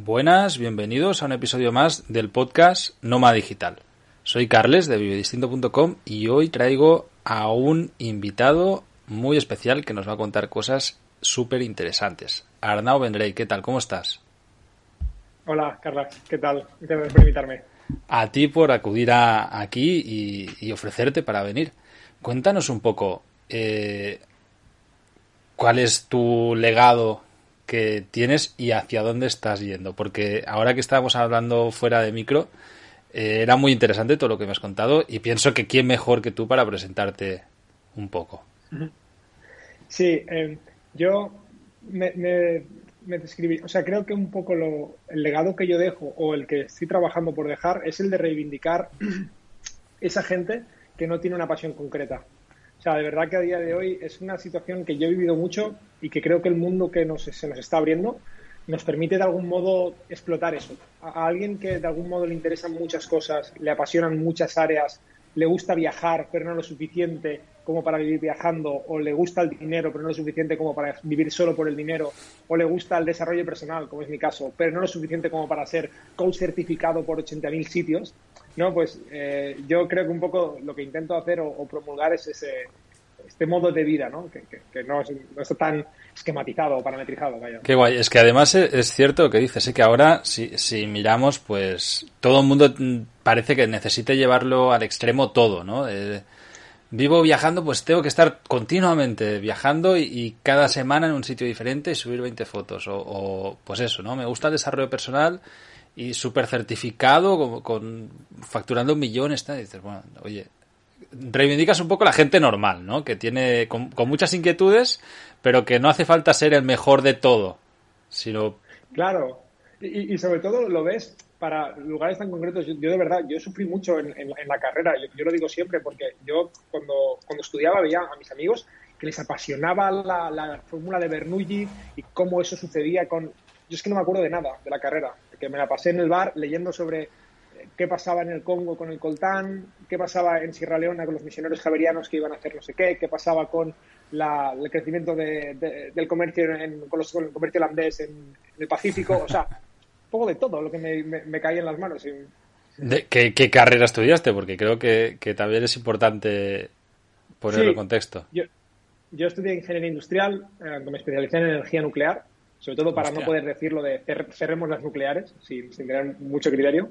Buenas, bienvenidos a un episodio más del podcast Nómada Digital. Soy Carles de Vividistinto.com y hoy traigo a un invitado muy especial que nos va a contar cosas súper interesantes. Arnau Vendrell, ¿qué tal? ¿Cómo estás? Hola, Carles, ¿qué tal? Muchas gracias por invitarme. A ti por acudir aquí y ofrecerte para venir. Cuéntanos un poco cuál es tu legado que tienes y hacia dónde estás yendo, porque ahora que estábamos hablando fuera de micro, era muy interesante todo lo que me has contado y pienso que quién mejor que tú para presentarte un poco. Sí, yo me describí, o sea, creo que un poco el legado que yo dejo o el que estoy trabajando por dejar es el de reivindicar esa gente que no tiene una pasión concreta. O sea, de verdad que a día de hoy es una situación que yo he vivido mucho y que creo que el mundo que se nos está abriendo nos permite de algún modo explotar eso. A alguien que de algún modo le interesan muchas cosas, le apasionan muchas áreas, le gusta viajar pero no lo suficiente como para vivir viajando, o le gusta el dinero pero no lo suficiente como para vivir solo por el dinero, o le gusta el desarrollo personal, como es mi caso, pero no lo suficiente como para ser coach certificado por 80.000 sitios, ¿no? Pues yo creo que un poco lo que intento hacer o promulgar es este modo de vida, ¿no? Que no está tan esquematizado o parametrizado. Vaya. Qué guay. Es que además es cierto lo que dices, ¿eh? Que ahora si miramos, pues todo el mundo parece que necesita llevarlo al extremo todo, ¿no? Vivo viajando, pues tengo que estar continuamente viajando y cada semana en un sitio diferente y subir 20 fotos. O pues eso, ¿no? Me gusta el desarrollo personal y súper certificado con facturando millones. Y dices, bueno, oye, reivindicas un poco la gente normal, ¿no? Que tiene con muchas inquietudes, pero que no hace falta ser el mejor de todo, sino... Claro, y sobre todo lo ves para lugares tan concretos. Yo de verdad, yo sufrí mucho en la carrera, yo lo digo siempre, porque yo cuando estudiaba veía a mis amigos que les apasionaba la fórmula de Bernoulli y cómo eso sucedía con... Yo es que no me acuerdo de nada de la carrera, que me la pasé en el bar leyendo sobre qué pasaba en el Congo con el Coltán, qué pasaba en Sierra Leona con los misioneros javerianos que iban a hacer no sé qué pasaba con el crecimiento del comercio con el comercio holandés en el Pacífico, o sea, un poco de todo lo que me caía en las manos. ¿Qué carrera estudiaste? Porque creo que también es importante ponerlo en contexto. Yo estudié ingeniería industrial, me especialicé en energía nuclear, sobre todo para no poder decir lo de cerremos las nucleares, sin tener mucho criterio.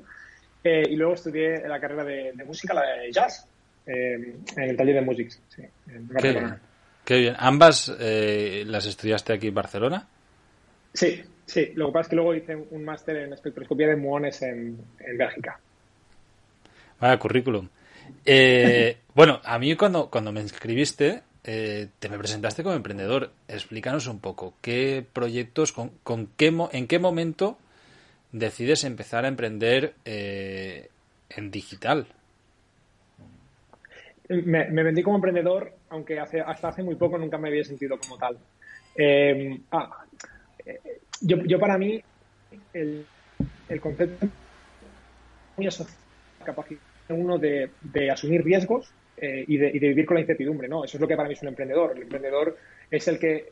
Y luego estudié la carrera de música, la de jazz, en el taller de música, sí, en Barcelona. Qué bien. ¿Ambas las estudiaste aquí en Barcelona? Sí. Lo que pasa es que luego hice un máster en espectroscopía de muones en Bélgica. Vaya currículum. Bueno, a mí cuando me inscribiste, te me presentaste como emprendedor. Explícanos un poco qué proyectos, en qué momento decides empezar a emprender en digital. Me vendí como emprendedor, aunque hasta hace muy poco nunca me había sentido como tal. Yo para mí el concepto es muy asociado a la capacidad de uno de asumir riesgos y de vivir con la incertidumbre, ¿no? Eso es lo que para mí es un emprendedor. El emprendedor es el que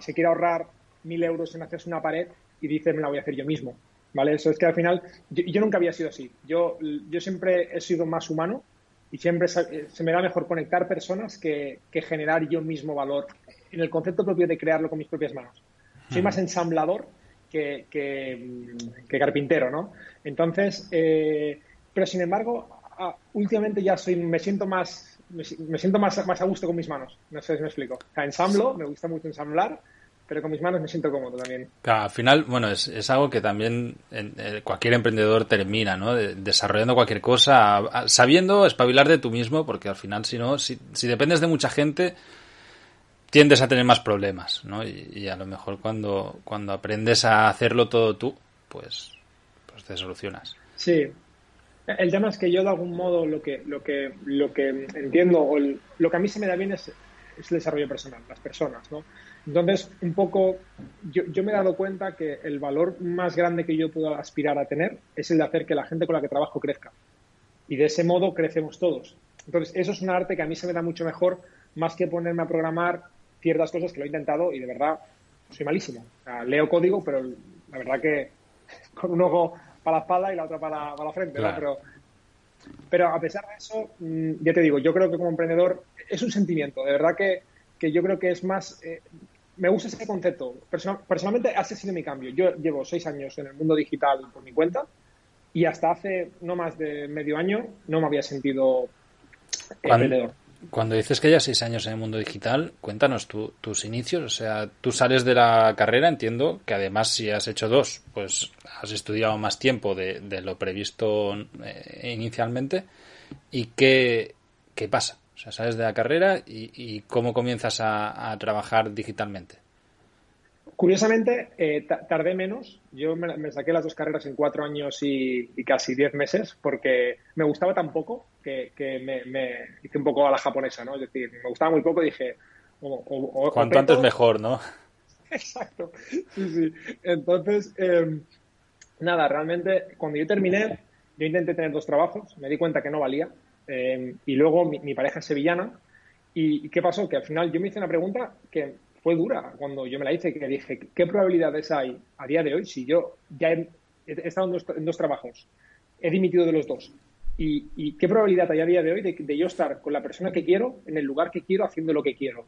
se quiere ahorrar 1.000 euros en hacerse una pared y dice, me la voy a hacer yo mismo, ¿vale? Eso es que al final, yo nunca había sido así. Yo siempre he sido más humano y siempre se me da mejor conectar personas que generar yo mismo valor en el concepto propio de crearlo con mis propias manos. Soy más ensamblador que carpintero, ¿no? Entonces, pero sin embargo, últimamente ya me siento más a gusto con mis manos. No sé si me explico. O sea, ensamblo, me gusta mucho ensamblar, pero con mis manos me siento cómodo también. Claro, al final, bueno, es algo que también cualquier emprendedor termina, ¿no? Desarrollando cualquier cosa, sabiendo espabilarte tú mismo, porque al final, si no, si dependes de mucha gente, tiendes a tener más problemas, ¿no? Y a lo mejor cuando aprendes a hacerlo todo tú, pues te solucionas. Sí. El tema es que yo de algún modo lo que entiendo o lo que a mí se me da bien es el desarrollo personal, las personas, ¿no? Entonces, un poco, yo me he dado cuenta que el valor más grande que yo puedo aspirar a tener es el de hacer que la gente con la que trabajo crezca. Y de ese modo crecemos todos. Entonces, eso es un arte que a mí se me da mucho mejor, más que ponerme a programar ciertas cosas que lo he intentado y de verdad soy malísimo. O sea, leo código, pero la verdad que con un ojo para la espalda y la otra para la frente, claro, ¿no? Pero a pesar de eso, ya te digo, yo creo que como emprendedor es un sentimiento, de verdad que yo creo que es más... me gusta ese concepto. Personalmente, ese ha sido mi cambio. Yo llevo 6 años en el mundo digital por mi cuenta y hasta hace no más de medio año no me había sentido emprendedor. Cuando dices que ya 6 años en el mundo digital, cuéntanos tus inicios. O sea, tú sales de la carrera, entiendo que además si has hecho 2, pues has estudiado más tiempo de lo previsto inicialmente. ¿Y qué pasa? O sea, sales de la carrera y ¿cómo comienzas a trabajar digitalmente? Curiosamente, tardé menos. Yo me saqué las 2 carreras en 4 años y casi 10 meses porque me gustaba tan poco que me hice un poco a la japonesa, ¿no? Es decir, me gustaba muy poco y dije... Cuanto antes mejor, ¿no? Exacto. Sí, sí. Entonces, nada, realmente cuando yo terminé, yo intenté tener 2 trabajos, me di cuenta que no valía y luego mi pareja es sevillana y ¿qué pasó? Que al final yo me hice una pregunta que... fue dura cuando yo me la hice, que dije, ¿qué probabilidades hay a día de hoy si yo ya he estado en 2 trabajos, he dimitido de los 2? ¿Y qué probabilidad hay a día de hoy de yo estar con la persona que quiero, en el lugar que quiero, haciendo lo que quiero?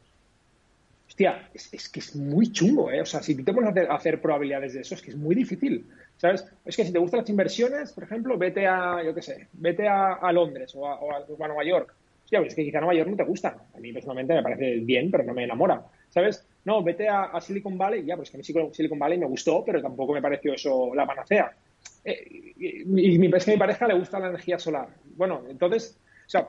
Hostia, es que es muy chungo, ¿eh? O sea, si te pones a hacer probabilidades de eso, es que es muy difícil, ¿sabes? Es que si te gustan las inversiones, por ejemplo, vete a, yo qué sé, vete a Londres o a Nueva York. Hostia, pues es que quizá Nueva York no te gusta. A mí personalmente me parece bien, pero no me enamora. ¿Sabes? No, vete a Silicon Valley. Ya, pues que a mí Silicon Valley me gustó, pero tampoco me pareció eso la panacea. Es que a mi pareja le gusta la energía solar. Bueno, entonces, o sea,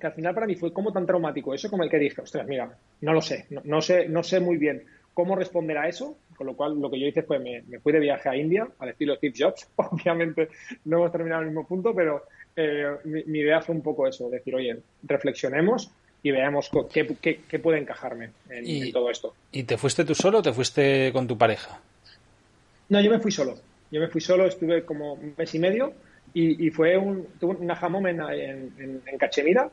que al final para mí fue como tan traumático eso como el que dije, ostras, mira, no lo sé, no sé muy bien cómo responder a eso, con lo cual lo que yo hice fue me fui de viaje a India, al estilo Steve Jobs. Obviamente no hemos terminado en el mismo punto, pero mi idea fue un poco eso, decir, oye, reflexionemos y veamos qué puede encajarme en todo esto. ¿Y te fuiste tú solo o te fuiste con tu pareja? No, yo me fui solo. Estuve como un mes y medio y fue tuve un aha moment en Cachemira,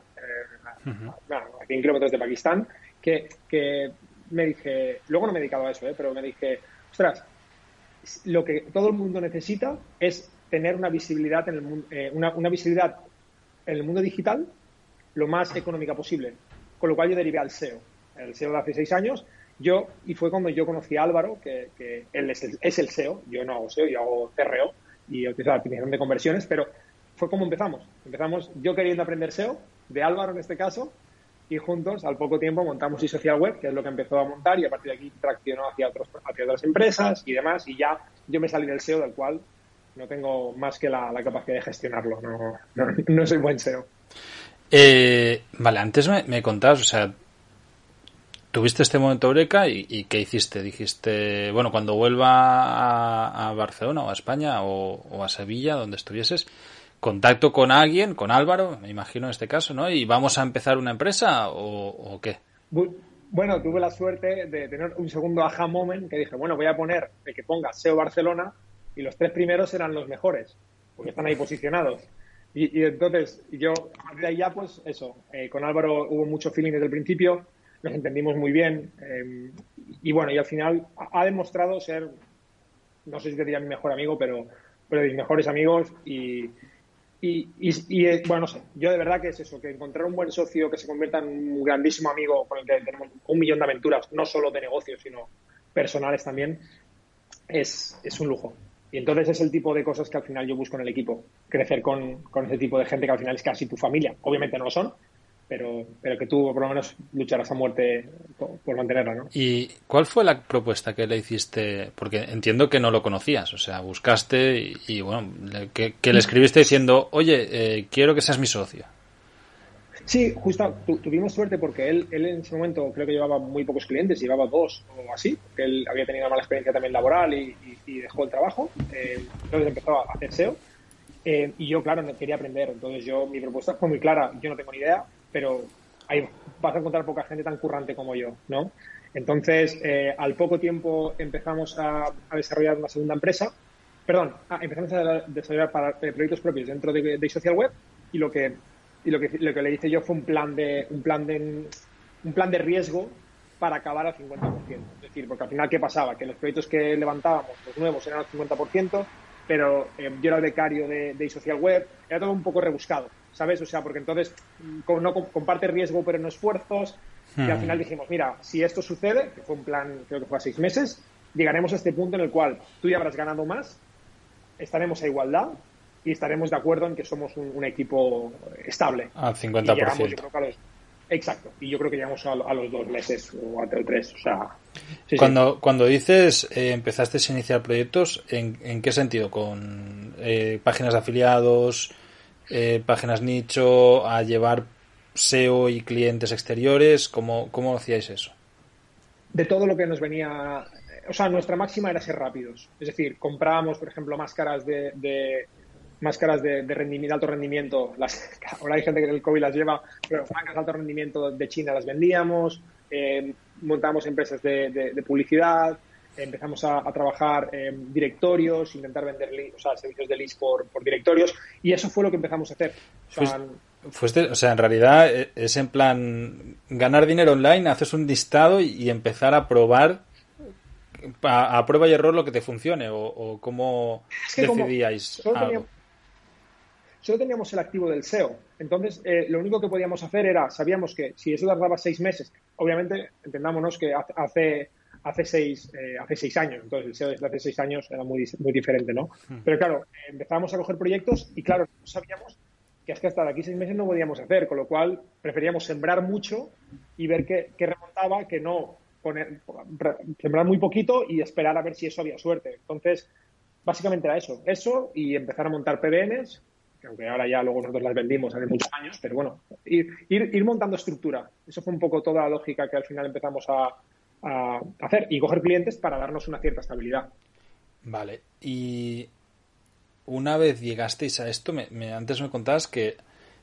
a 100 kilómetros de Pakistán, que me dije, luego no me he dedicado a eso, pero me dije, ostras, lo que todo el mundo necesita es tener una visibilidad en el mundo, una visibilidad en el mundo digital lo más económica posible, con lo cual yo derivé al SEO. El SEO de hace 6 años, y fue cuando yo conocí a Álvaro, que él es el SEO, yo no hago SEO, yo hago CRO, y utilizo la optimización de conversiones, pero fue como empezamos yo queriendo aprender SEO, de Álvaro en este caso, y juntos al poco tiempo montamos iSocialWeb, que es lo que empezó a montar, y a partir de aquí traccionó hacia otras empresas y demás, y ya yo me salí del SEO, del cual no tengo más que la capacidad de gestionarlo, no soy buen SEO. Vale, antes me contabas, o sea, tuviste este momento eureka y ¿qué hiciste? Dijiste, bueno, cuando vuelva a Barcelona o a España o a Sevilla, donde estuvieses, contacto con alguien, con Álvaro, me imagino en este caso, ¿no? ¿Y vamos a empezar una empresa o qué? Bueno, tuve la suerte de tener un segundo aha moment que dije, bueno, voy a poner el que ponga SEO Barcelona y los 3 primeros eran los mejores, porque están ahí posicionados. Y entonces yo, a partir de ahí ya, pues eso, con Álvaro hubo mucho feeling desde el principio, nos entendimos muy bien y bueno, y al final ha demostrado ser, no sé si te diría mi mejor amigo, pero de mis mejores amigos y bueno, no sé, yo de verdad que es eso, que encontrar un buen socio que se convierta en un grandísimo amigo con el que tenemos 1 millón de aventuras, no solo de negocios, sino personales también, es un lujo. Y entonces es el tipo de cosas que al final yo busco en el equipo. Crecer con ese tipo de gente que al final es casi tu familia. Obviamente no lo son, pero que tú por lo menos lucharás a muerte por mantenerla, ¿no? ¿Y cuál fue la propuesta que le hiciste? Porque entiendo que no lo conocías. O sea, buscaste y bueno, que le escribiste diciendo, oye, quiero que seas mi socio. Sí, justo tuvimos suerte porque él en ese momento creo que llevaba muy pocos clientes, llevaba 2 o así, porque él había tenido una mala experiencia también laboral y dejó el trabajo, entonces empezó a hacer SEO y yo, claro, no quería aprender, entonces mi propuesta fue muy clara, yo no tengo ni idea, pero ahí vas a encontrar poca gente tan currante como yo, ¿no? Entonces, al poco tiempo empezamos a desarrollar una segunda empresa, empezamos a desarrollar proyectos propios dentro de iSocialWeb y lo que le hice yo fue un plan de riesgo para acabar al 50%. Es decir, porque al final, ¿qué pasaba? Que los proyectos que levantábamos, los nuevos, eran al 50%, pero yo era el becario de iSocialWeb, era todo un poco rebuscado, ¿sabes? O sea, porque entonces comparte riesgo pero no esfuerzos, y al final dijimos, mira, si esto sucede, que fue un plan, creo que fue a 6 meses, llegaremos a este punto en el cual tú ya habrás ganado más, estaremos a igualdad, y estaremos de acuerdo en que somos un equipo estable. Al 50%. Y llegamos, yo creo que exacto. Y yo creo que llegamos a los 2 meses o a 3. O sea, sí, cuando dices empezaste a iniciar proyectos, ¿en qué sentido? ¿Con páginas de afiliados, páginas nicho, a llevar SEO y clientes exteriores? ¿Cómo hacíais eso? De todo lo que nos venía... O sea, nuestra máxima era ser rápidos. Es decir, comprábamos, por ejemplo, máscaras de alto rendimiento, ahora hay gente que el COVID las lleva, pero máscaras de alto rendimiento de China las vendíamos, montamos empresas de publicidad, empezamos a trabajar directorios, intentar vender servicios de leads por directorios, y eso fue lo que empezamos a hacer. En realidad es en plan ganar dinero online, haces un listado y empezar a probar a prueba y error lo que te funcione, o cómo decidíais algo. Solo teníamos el activo del SEO. Entonces, lo único que podíamos hacer era, sabíamos que si eso tardaba 6 meses, obviamente, entendámonos que hace 6 años, entonces el SEO desde hace 6 años era muy, muy diferente, ¿no? Pero claro, empezábamos a coger proyectos y claro, no sabíamos que es que hasta de aquí 6 meses no podíamos hacer, con lo cual preferíamos sembrar mucho y ver qué remontaba, que no... sembrar muy poquito y esperar a ver si eso había suerte. Entonces, básicamente era eso y empezar a montar PBNs, que aunque ahora ya luego nosotros las vendimos hace muchos años, pero bueno, ir montando estructura. Eso fue un poco toda la lógica que al final empezamos a hacer y coger clientes para darnos una cierta estabilidad. Vale, y una vez llegasteis a esto, antes me contabas que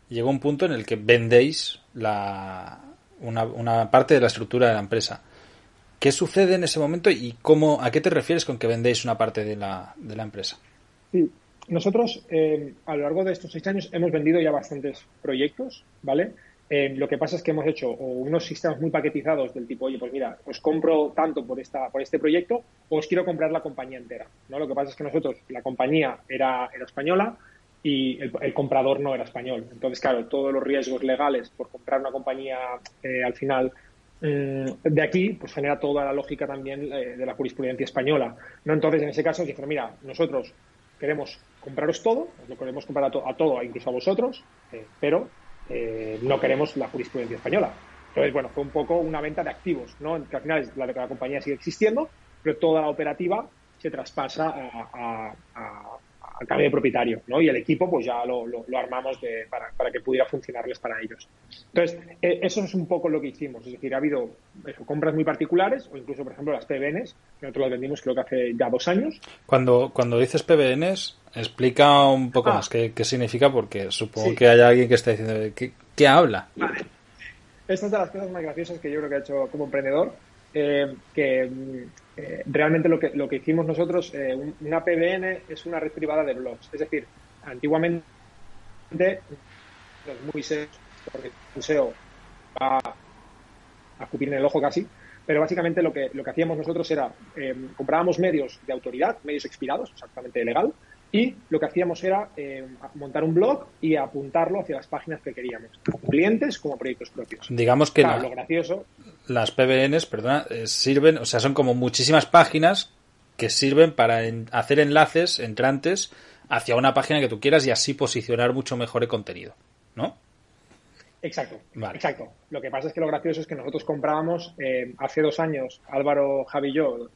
llegó un punto en el que vendéis una parte de la estructura de la empresa. ¿Qué sucede en ese momento y a qué te refieres con que vendéis una parte de la empresa? Sí, nosotros a lo largo de estos 6 años hemos vendido ya bastantes proyectos, ¿vale? Lo que pasa es que hemos hecho unos sistemas muy paquetizados del tipo, oye, pues mira, os compro tanto por este proyecto o os quiero comprar la compañía entera, ¿no? Lo que pasa es que nosotros, la compañía era española y el comprador no era español. Entonces, claro, todos los riesgos legales por comprar una compañía al final... de aquí, pues genera toda la lógica también de la jurisprudencia española, ¿no? Entonces, en ese caso, dijeron, mira, nosotros queremos compraros todo, os lo queremos comprar a todo, incluso a vosotros, pero no queremos la jurisprudencia española. Entonces, bueno, fue un poco una venta de activos, ¿no? Que al final la compañía sigue existiendo, pero toda la operativa se traspasa al cambio de propietario, ¿no? Y el equipo pues ya lo armamos para que pudiera funcionarles para ellos. Entonces, eso es un poco lo que hicimos. Es decir, ha habido compras muy particulares o incluso, por ejemplo, las PBNs. Nosotros las vendimos creo que hace ya 2 años. Cuando dices PBNs, explica un poco más qué significa, porque supongo que hay alguien que está diciendo ¿qué habla? Vale. Esta es de las cosas más graciosas que yo creo que he hecho como emprendedor. Realmente lo que hicimos nosotros, una PBN es una red privada de blogs. Es decir, antiguamente los muy serios, porque el museo va a cubrir en el ojo casi, pero básicamente lo que hacíamos nosotros era comprábamos medios de autoridad, medios expirados, exactamente legal, y lo que hacíamos era montar un blog y apuntarlo hacia las páginas que queríamos, como clientes, como proyectos propios. Digamos que lo gracioso... Las PBNs, perdona, sirven, o sea, son como muchísimas páginas que sirven para hacer enlaces entrantes hacia una página que tú quieras y así posicionar mucho mejor el contenido, ¿no? Exacto, vale. Exacto. Lo que pasa es que lo gracioso es que nosotros comprábamos hace 2 años, Álvaro, Javi y yo,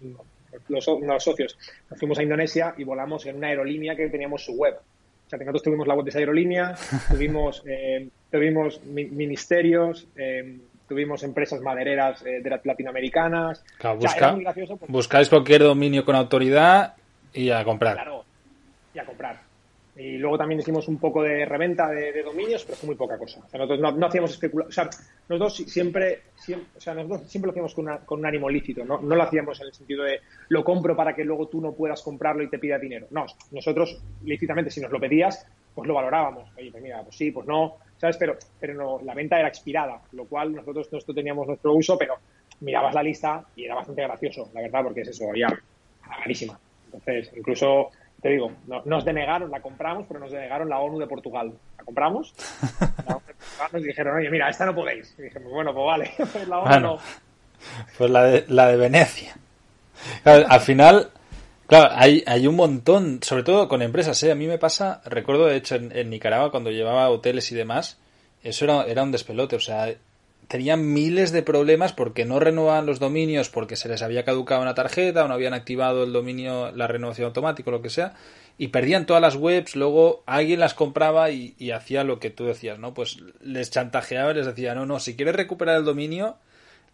uno de los socios, nos fuimos a Indonesia y volamos en una aerolínea que teníamos su web. sea, nosotros tuvimos la web de esa aerolínea, tuvimos ministerios, tuvimos empresas madereras latinoamericanas. Claro, era muy gracioso porque buscáis cualquier dominio con autoridad y a comprar. Claro, y a comprar. Y luego también hicimos un poco de reventa de dominios, pero fue muy poca cosa. O sea, nosotros no hacíamos especulación. O sea, nosotros siempre lo hacíamos con un ánimo lícito. No lo hacíamos en el sentido de lo compro para que luego tú no puedas comprarlo y te pida dinero. No, nosotros lícitamente, si nos lo pedías, pues lo valorábamos. Oye, pues mira, pues sí, pues no, ¿sabes? Pero no, la venta era expirada, lo cual nosotros teníamos nuestro uso, pero mirabas la lista y era bastante gracioso, la verdad, porque es eso, había rarísima. Entonces, incluso, te digo, nos denegaron, la compramos, pero nos denegaron la ONU de Portugal. La compramos, la ONU de Portugal nos dijeron, oye, mira, esta no podéis. Y dijimos, bueno, pues vale, pues la ONU no. Pues la de Venecia. Claro, al final, claro, hay un montón, sobre todo con empresas, ¿eh? A mí me pasa, recuerdo de hecho en Nicaragua cuando llevaba hoteles y demás, eso era un despelote, o sea, tenían miles de problemas porque no renovaban los dominios, porque se les había caducado una tarjeta o no habían activado el dominio, la renovación automática o lo que sea, y perdían todas las webs. Luego alguien las compraba y hacía lo que tú decías, ¿no? Pues les chantajeaba y les decía, no, si quieres recuperar el dominio,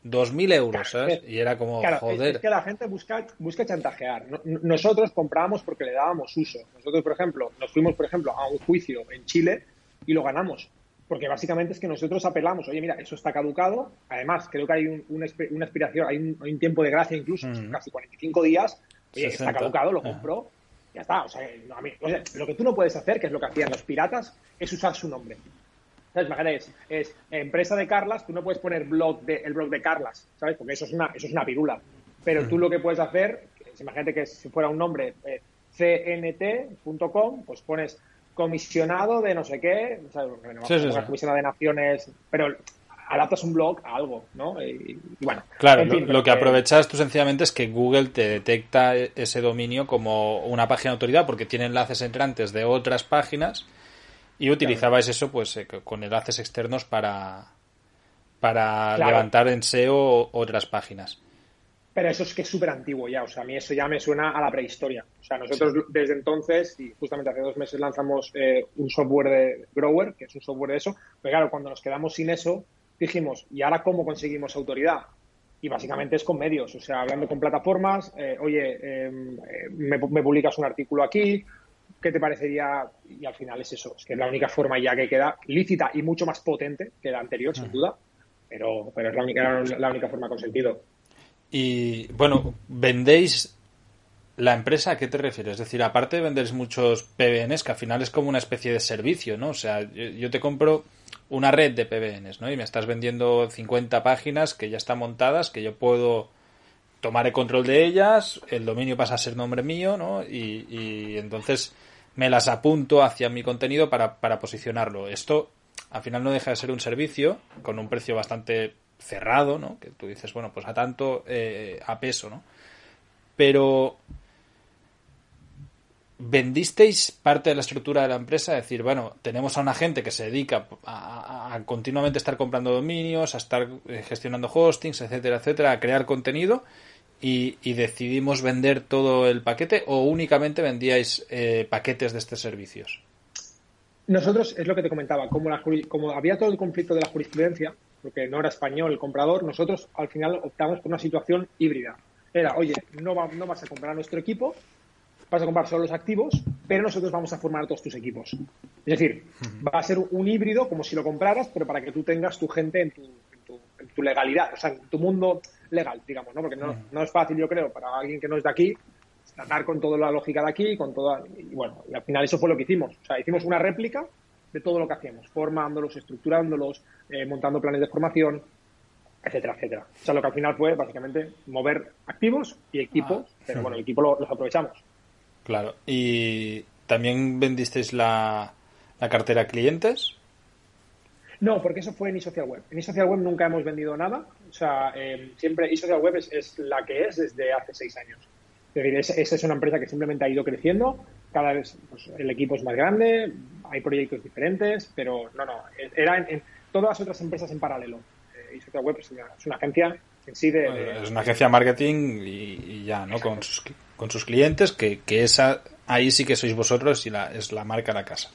2.000 euros, ¿sabes? Y era como, claro, joder. Es que la gente busca chantajear. Nosotros comprábamos porque le dábamos uso. Nosotros, por ejemplo, nos fuimos, por ejemplo, a un juicio en Chile y lo ganamos. Porque básicamente es que nosotros apelamos, oye, mira, eso está caducado. Además, creo que hay una expiración, hay un tiempo de gracia incluso, casi 45 días. Oye, 60. Está caducado, lo compro, ya está. O sea, lo que tú no puedes hacer, que es lo que hacían los piratas, es usar su nombre. ¿Sabes? Imagínate, es empresa de Carlas, tú no puedes poner el blog de Carlas, ¿sabes? Porque eso es una pirula. Pero tú lo que puedes hacer, imagínate que si fuera un nombre, cnt.com, pues pones comisionado de no sé qué, o sea, bueno, sí. Comisionado de Naciones, pero adaptas un blog a algo, ¿no? Y bueno. Claro, en fin, lo que aprovechas tú sencillamente es que Google te detecta ese dominio como una página de autoridad porque tiene enlaces entrantes de otras páginas y utilizabais eso pues con enlaces externos para levantar en SEO otras páginas. Pero eso es que es súper antiguo ya, o sea, a mí eso ya me suena a la prehistoria. O sea, nosotros desde entonces, y justamente hace 2 meses lanzamos un software de Grower, que es un software de eso, pero claro, cuando nos quedamos sin eso, dijimos, ¿y ahora cómo conseguimos autoridad? Y básicamente es con medios, o sea, hablando con plataformas, me publicas un artículo aquí, ¿qué te parecería? Y al final es eso, es que es la única forma ya que queda lícita y mucho más potente que la anterior, sin duda, pero es la única forma con sentido. Y, bueno, ¿vendéis la empresa? ¿A qué te refieres? Es decir, aparte de vendéis muchos PBNs, que al final es como una especie de servicio, ¿no? O sea, yo te compro una red de PBNs, ¿no? Y me estás vendiendo 50 páginas que ya están montadas, que yo puedo tomar el control de ellas, el dominio pasa a ser nombre mío, ¿no? Y entonces me las apunto hacia mi contenido para posicionarlo. Esto, al final, no deja de ser un servicio con un precio bastante cerrado, ¿no? Que tú dices, bueno, pues a tanto, a peso, ¿no? Pero ¿vendisteis parte de la estructura de la empresa? Es decir, bueno, tenemos a una gente que se dedica a continuamente estar comprando dominios, a estar gestionando hostings, etcétera, etcétera, a crear contenido y decidimos vender todo el paquete o únicamente vendíais paquetes de estos servicios. Nosotros, es lo que te comentaba, como había todo el conflicto de la jurisprudencia, porque no era español el comprador, nosotros al final optamos por una situación híbrida. Era, oye, no vas a comprar nuestro equipo, vas a comprar solo los activos, pero nosotros vamos a formar todos tus equipos. Es decir, va a ser un híbrido como si lo compraras, pero para que tú tengas tu gente en tu legalidad, o sea, en tu mundo legal, digamos, ¿no? Porque no es fácil, yo creo, para alguien que no es de aquí, tratar con toda la lógica de aquí, y bueno, y al final eso fue lo que hicimos. O sea, hicimos una réplica de todo lo que hacíamos, formándolos, estructurándolos, montando planes de formación, etcétera, etcétera. O sea, lo que al final fue básicamente mover activos y equipos, pero bueno, el equipo los aprovechamos. Claro. ¿Y también vendisteis la cartera de clientes? No, porque eso fue en iSocialWeb. En iSocialWeb nunca hemos vendido nada. O sea, siempre iSocialWeb es la que es desde hace 6 años. Es decir, esa es una empresa que simplemente ha ido creciendo. Cada vez pues, el equipo es más grande, hay proyectos diferentes, pero no, era en todas las otras empresas en paralelo. iSocialWeb es una agencia en sí de... Es una agencia de marketing y ya, ¿no? Con sus clientes, que esa ahí sí que sois vosotros y es la marca la casa.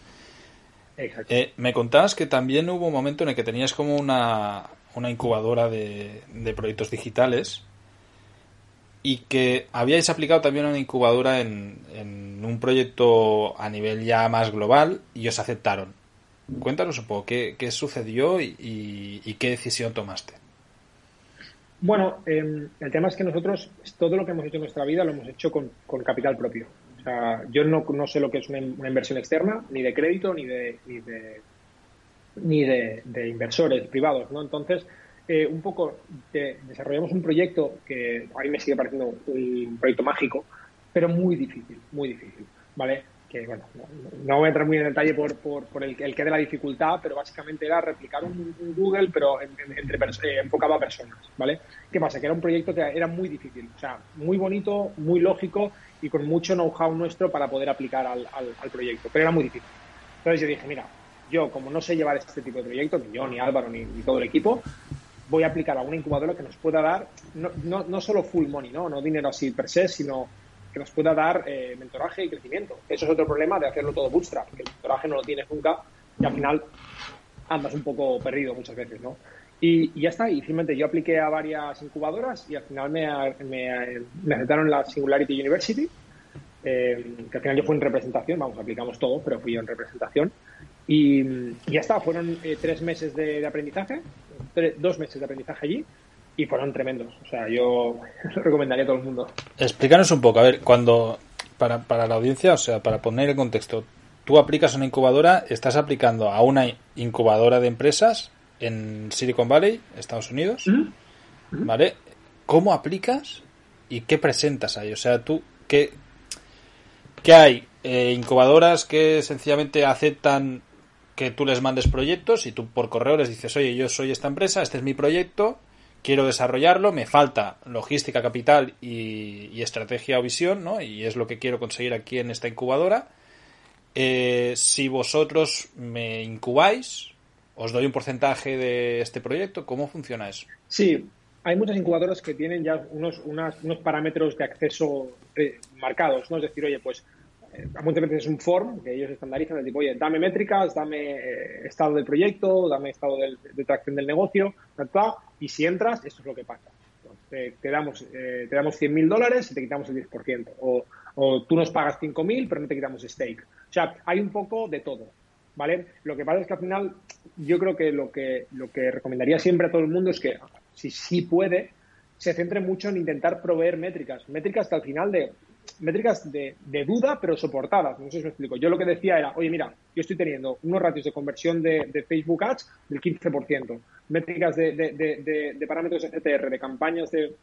Exacto. Me contabas que también hubo un momento en el que tenías como una incubadora de proyectos digitales y que habíais aplicado también una incubadora en un proyecto a nivel ya más global y os aceptaron. Cuéntanos un poco qué sucedió y qué decisión tomaste. Bueno, el tema es que nosotros todo lo que hemos hecho en nuestra vida lo hemos hecho con capital propio. O sea, yo no sé lo que es una inversión externa, ni de crédito, ni de inversores privados, ¿no? Entonces, un poco desarrollamos un proyecto que a mí me sigue pareciendo un proyecto mágico, pero muy difícil, ¿vale? Que, bueno, no voy a entrar muy en detalle por el que de la dificultad, pero básicamente era replicar un Google, pero enfocado a personas, ¿vale? ¿Qué pasa? Que era un proyecto que era muy difícil, o sea, muy bonito, muy lógico y con mucho know-how nuestro para poder aplicar al proyecto, pero era muy difícil. Entonces yo dije, mira, yo como no sé llevar este tipo de proyecto, ni yo, ni Álvaro, ni todo el equipo, voy a aplicar a una incubadora que nos pueda dar, no solo full money, no dinero así per se, sino que nos pueda dar mentoraje y crecimiento. Eso es otro problema de hacerlo todo bootstrap, porque el mentoraje no lo tienes nunca y al final andas un poco perdido muchas veces, ¿no? Y ya está, y finalmente yo apliqué a varias incubadoras y al final me aceptaron la Singularity University, que al final yo fui en representación, vamos, aplicamos todo, pero fui yo en representación. Y ya está, fueron 3 meses de aprendizaje, 2 meses de aprendizaje allí, y fueron tremendos, o sea, yo lo recomendaría a todo el mundo. Explícanos un poco, a ver, cuando para la audiencia, o sea, para poner el contexto, tú aplicas a una incubadora, estás aplicando a una incubadora de empresas en Silicon Valley, Estados Unidos, ¿vale? ¿Cómo aplicas y qué presentas ahí? O sea, tú, ¿qué hay? Incubadoras que sencillamente aceptan que tú les mandes proyectos y tú por correo les dices, oye, yo soy esta empresa, este es mi proyecto, quiero desarrollarlo, me falta logística, capital y estrategia o visión, ¿no? Y es lo que quiero conseguir aquí en esta incubadora. Si vosotros me incubáis, os doy un porcentaje de este proyecto. ¿Cómo funciona eso? Sí, hay muchas incubadoras que tienen ya unos parámetros de acceso marcados, ¿no? Es decir, oye, pues muchas veces es un form que ellos estandarizan, de tipo, oye, dame métricas, dame estado del proyecto, dame estado de tracción del negocio, y si entras, esto es lo que pasa. Entonces, te damos $100,000 y te quitamos el 10%, o tú nos pagas 5.000 pero no te quitamos stake. O sea, hay un poco de todo, ¿vale? Lo que pasa es que al final yo creo que lo que recomendaría siempre a todo el mundo es que, si puede, se centre mucho en intentar proveer métricas que al final métricas de duda, pero soportadas. No sé si me explico. Yo lo que decía era, oye, mira, yo estoy teniendo unos ratios de conversión de Facebook Ads del 15%, métricas de parámetros CTR, de campañas de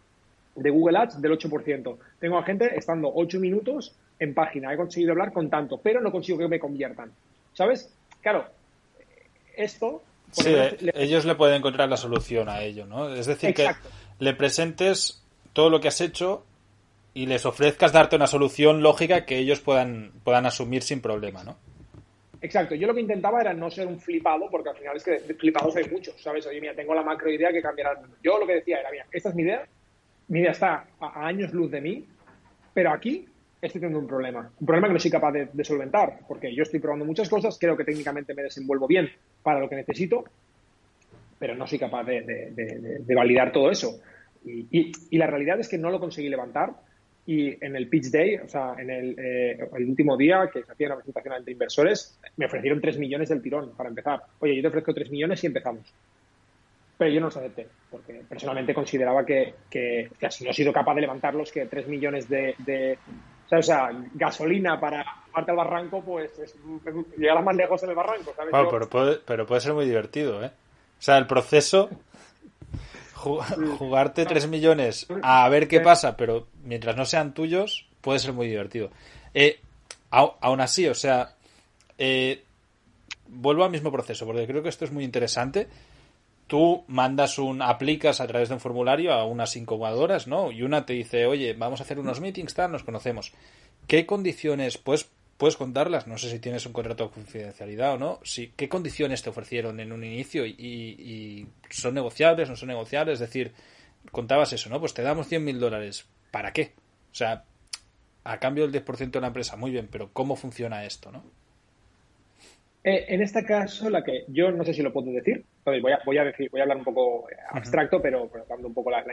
Google Ads del 8%. Tengo a gente estando 8 minutos en página. He conseguido hablar con tanto, pero no consigo que me conviertan. ¿Sabes? Claro, esto... Sí, ellos le pueden encontrar la solución a ello, ¿no? Es decir, exacto, que le presentes todo lo que has hecho y les ofrezcas darte una solución lógica que ellos puedan asumir sin problema, ¿no? Exacto. Yo lo que intentaba era no ser un flipado, porque al final es que flipados hay muchos, ¿sabes? Oye, mira, tengo la macro idea que cambiará el mundo. Yo lo que decía era, mira, esta es mi idea está a años luz de mí, pero aquí estoy teniendo un problema que no soy capaz de solventar, porque yo estoy probando muchas cosas, creo que técnicamente me desenvuelvo bien para lo que necesito, pero no soy capaz de validar todo eso. Y la realidad es que no lo conseguí levantar. Y en el pitch day, o sea, en el último día que se hacía una presentación ante inversores, me ofrecieron 3 millones del tirón para empezar. Oye, yo te ofrezco 3 millones y empezamos. Pero yo no los acepté, porque personalmente consideraba que así no he sido capaz de levantarlos, que 3 millones de ¿sabes? O sea, gasolina para parte al barranco, pues llegarás más lejos en el barranco, ¿sabes? Wow, pero puede ser muy divertido, ¿eh? O sea, el proceso... Jugarte 3 millones a ver qué pasa, pero mientras no sean tuyos, puede ser muy divertido. Aún así, o sea, vuelvo al mismo proceso, porque creo que esto es muy interesante. Tú aplicas a través de un formulario a unas incubadoras, ¿no? Y una te dice, oye, vamos a hacer unos meetings, tal, nos conocemos. ¿Qué condiciones, pues, puedes contarlas? No sé si tienes un contrato de confidencialidad o no. Sí, ¿qué condiciones te ofrecieron en un inicio y son negociables, no son negociables? Es decir, contabas eso, ¿no? Pues te damos $100,000. ¿Para qué? O sea, a cambio del 10% de la empresa, muy bien, pero ¿cómo funciona esto, no? En este caso, la que yo no sé si lo puedo decir, entonces voy a hablar un poco abstracto, uh-huh, pero dando un poco la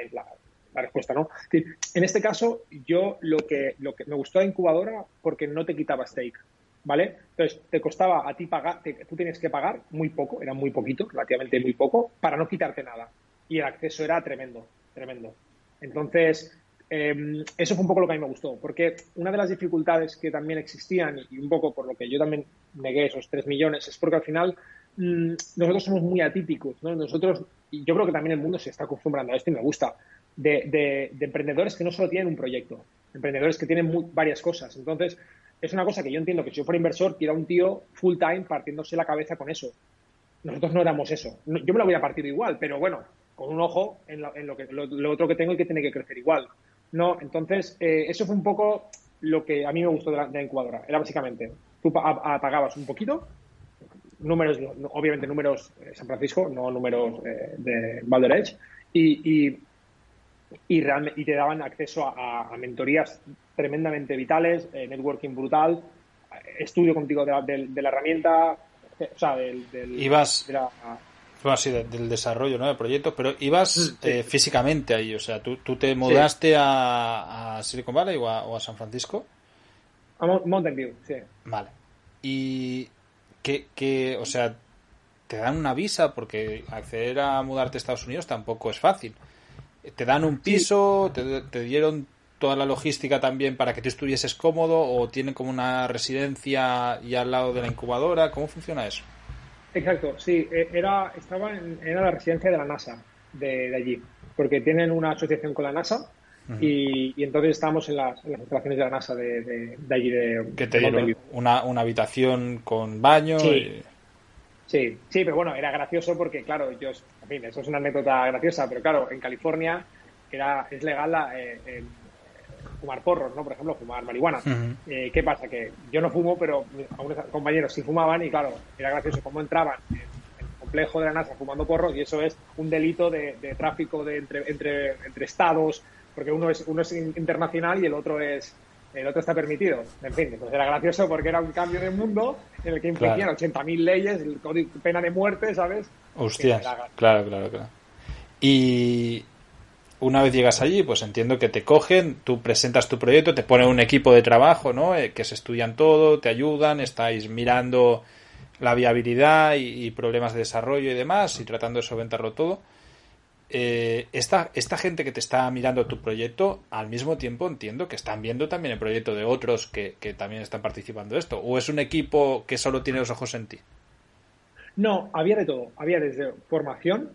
respuesta, ¿no? En este caso, yo lo que me gustó la incubadora porque no te quitaba stake, ¿vale? Entonces, te costaba a ti pagar, tú tenías que pagar muy poco, era muy poquito, relativamente muy poco, para no quitarte nada. Y el acceso era tremendo, tremendo. Entonces, eso fue un poco lo que a mí me gustó, porque una de las dificultades que también existían y un poco por lo que yo también negué esos 3 millones es porque al final nosotros somos muy atípicos, ¿no? Nosotros, y yo creo que también el mundo se está acostumbrando a esto y me gusta, de emprendedores que no solo tienen un proyecto, emprendedores que tienen varias cosas. Entonces, es una cosa que yo entiendo que si yo fuera inversor, quiero a un tío full time partiéndose la cabeza con eso. Nosotros no éramos eso. No, yo me lo hubiera partido igual, pero bueno, con un ojo en lo otro que tengo y que tiene que crecer igual. No, entonces, eso fue un poco lo que a mí me gustó de la incubadora. Era básicamente, tú pagabas un poquito, números, obviamente números San Francisco, no números de Boulder Edge, y te daban acceso a mentorías tremendamente vitales, networking brutal, estudio contigo de la herramienta, o sea, del desarrollo, ¿no?, de proyectos, pero ibas físicamente ahí, o sea, ¿tú te mudaste, sí, a Silicon Valley o a San Francisco? A Mountain View, sí. Vale. ¿Y o sea, te dan una visa? Porque acceder a mudarte a Estados Unidos tampoco es fácil. ¿Te dan un piso? Sí. ¿Te dieron toda la logística también para que tú estuvieses cómodo? ¿O tienen como una residencia y al lado de la incubadora? ¿Cómo funciona eso? Exacto, sí, estaba en la residencia de la NASA de allí, porque tienen una asociación con la NASA, uh-huh, y entonces estábamos en las instalaciones de la NASA de allí. Que te dieron una habitación con baño. Sí. Sí, pero bueno, era gracioso porque, claro, en fin, eso es una anécdota graciosa, pero claro, en California es legal fumar porros, ¿no? Por ejemplo, fumar marihuana. Uh-huh. ¿Qué pasa? Que yo no fumo, pero algunos compañeros sí fumaban y, claro, era gracioso cómo entraban en el complejo de la NASA fumando porros, y eso es un delito de tráfico entre estados, porque uno es internacional y el otro está permitido. En fin, entonces era gracioso porque era un cambio de mundo en el que infringían, claro, 80.000 leyes, el código, pena de muerte, ¿sabes? Hostias, claro. Y una vez llegas allí, pues entiendo que te cogen, tú presentas tu proyecto, te ponen un equipo de trabajo, ¿no? Que se estudian todo, te ayudan, estáis mirando la viabilidad y problemas de desarrollo y demás, y tratando de solventarlo todo. Esta gente que te está mirando tu proyecto, al mismo tiempo entiendo que están viendo también el proyecto de otros que también están participando de esto, ¿o es un equipo que solo tiene los ojos en ti? No, había de todo. Había desde formación,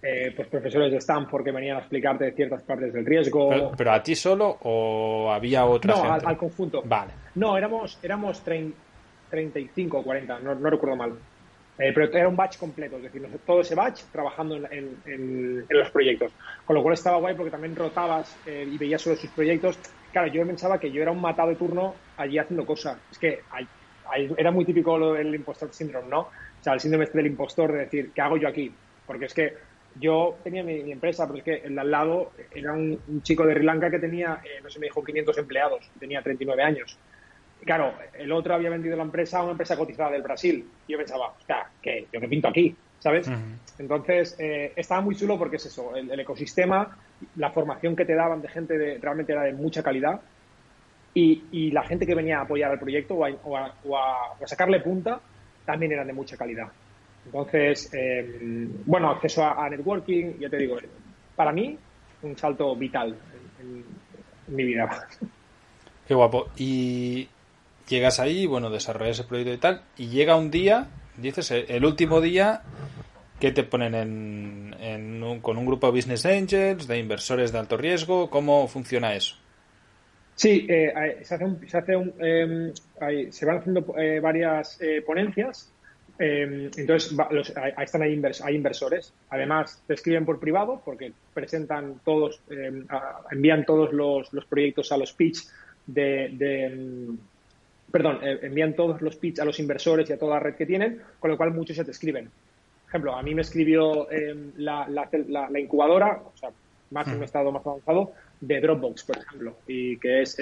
pues profesores de Stanford que venían a explicarte de ciertas partes del riesgo. ¿Pero a ti solo o había otra gente? No, al conjunto. Vale. No, éramos 35 o 40, no recuerdo mal. Pero era un batch completo, es decir, todo ese batch trabajando en los proyectos. Con lo cual estaba guay porque también rotabas y veías sobre sus proyectos. Claro, yo pensaba que yo era un matado de turno allí haciendo cosas. Es que era muy típico lo del impostor síndrome, ¿no? O sea, el síndrome del impostor de decir, ¿qué hago yo aquí? Porque es que yo tenía mi empresa, pero es que el de al lado era un chico de Sri Lanka que tenía, no sé, me dijo 500 empleados, tenía 39 años. Y claro, el otro había vendido la empresa a una empresa cotizada del Brasil. Y yo pensaba, hostia, ¿yo qué pinto aquí? ¿Sabes? Uh-huh. Entonces, estaba muy chulo porque es eso, el ecosistema, la formación que te daban de gente realmente era de mucha calidad. Y la gente que venía a apoyar al proyecto o a sacarle punta también eran de mucha calidad. Entonces, bueno, acceso a networking, ya te digo, para mí, un salto vital en mi vida. Qué guapo. Y llegas ahí, bueno, desarrollas el proyecto y tal, y llega un día, dices, el último día, que te ponen con un grupo de business angels, de inversores de alto riesgo. ¿Cómo funciona eso? Sí, se van haciendo varias ponencias. Entonces están ahí hay inversores. Además te escriben por privado porque presentan todos, envían todos los proyectos a los pitch envían todos los pitch a los inversores y a toda la red que tienen, con lo cual muchos ya te escriben. Por ejemplo, a mí me escribió la incubadora, o sea, más en un estado más avanzado, de Dropbox, por ejemplo, y que es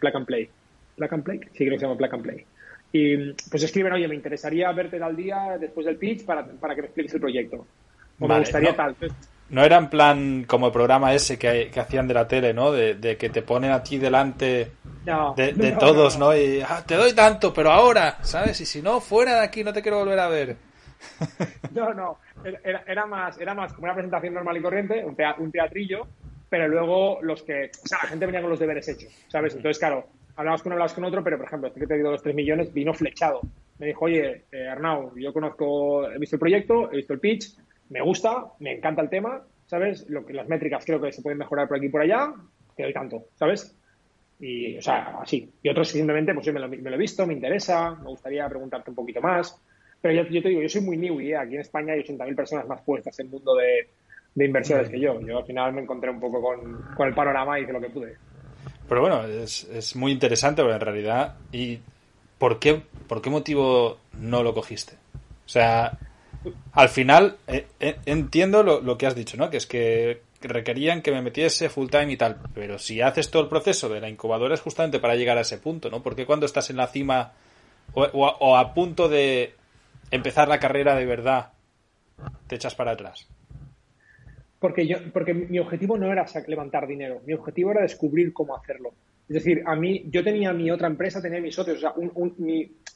Black and Play. ¿Black and Play? Sí, creo que se llama Black and Play. Y pues escriben, oye, me interesaría verte al día después del pitch para que me expliques el proyecto. O vale, me gustaría no, tal. No era en plan como el programa ese que hacían de la tele, ¿no? De que te ponen a ti delante de todos, ¿no? Y te doy tanto, pero ahora, ¿sabes? Y si no, fuera de aquí, no te quiero volver a ver. No. Era más como una presentación normal y corriente, un teatrillo, pero luego la gente venía con los deberes hechos, ¿sabes? Entonces, claro, hablabas con uno, hablabas con otro, pero, por ejemplo, este que te dio los 3 millones vino flechado. Me dijo, oye, Arnau, he visto el proyecto, he visto el pitch, me gusta, me encanta el tema, ¿sabes? Las métricas creo que se pueden mejorar por aquí y por allá, te doy tanto, ¿sabes? Y, o sea, así. Y otros simplemente, pues yo me lo he visto, me interesa, me gustaría preguntarte un poquito más. Pero yo te digo, yo soy muy newbie, ¿eh? Aquí en España hay 80.000 personas más puestas en el mundo de inversores que yo. Yo al final me encontré un poco con el panorama y hice lo que pude. Pero bueno, es muy interesante, porque en realidad... ¿Y por qué motivo no lo cogiste? O sea, al final entiendo lo que has dicho, ¿no? Que es que requerían que me metiese full time y tal. Pero si haces todo el proceso de la incubadora es justamente para llegar a ese punto, ¿no? Porque cuando estás en la cima o a punto de empezar la carrera de verdad, te echas para atrás. Porque mi objetivo no era levantar dinero, mi objetivo era descubrir cómo hacerlo. Es decir, yo tenía mi otra empresa, tenía mis socios, o sea,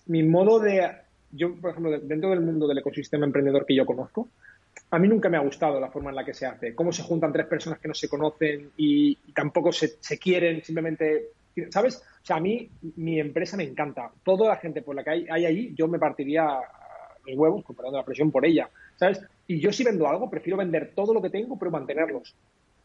mi modo de... Yo, por ejemplo, dentro del mundo del ecosistema emprendedor que yo conozco, a mí nunca me ha gustado la forma en la que se hace, cómo se juntan 3 personas que no se conocen y tampoco se quieren, simplemente... ¿Sabes? O sea, a mí, mi empresa me encanta. Toda la gente por la que hay ahí, yo me partiría mis huevos, comparando la presión por ella, ¿sabes? Y yo, si vendo algo, prefiero vender todo lo que tengo, pero mantenerlos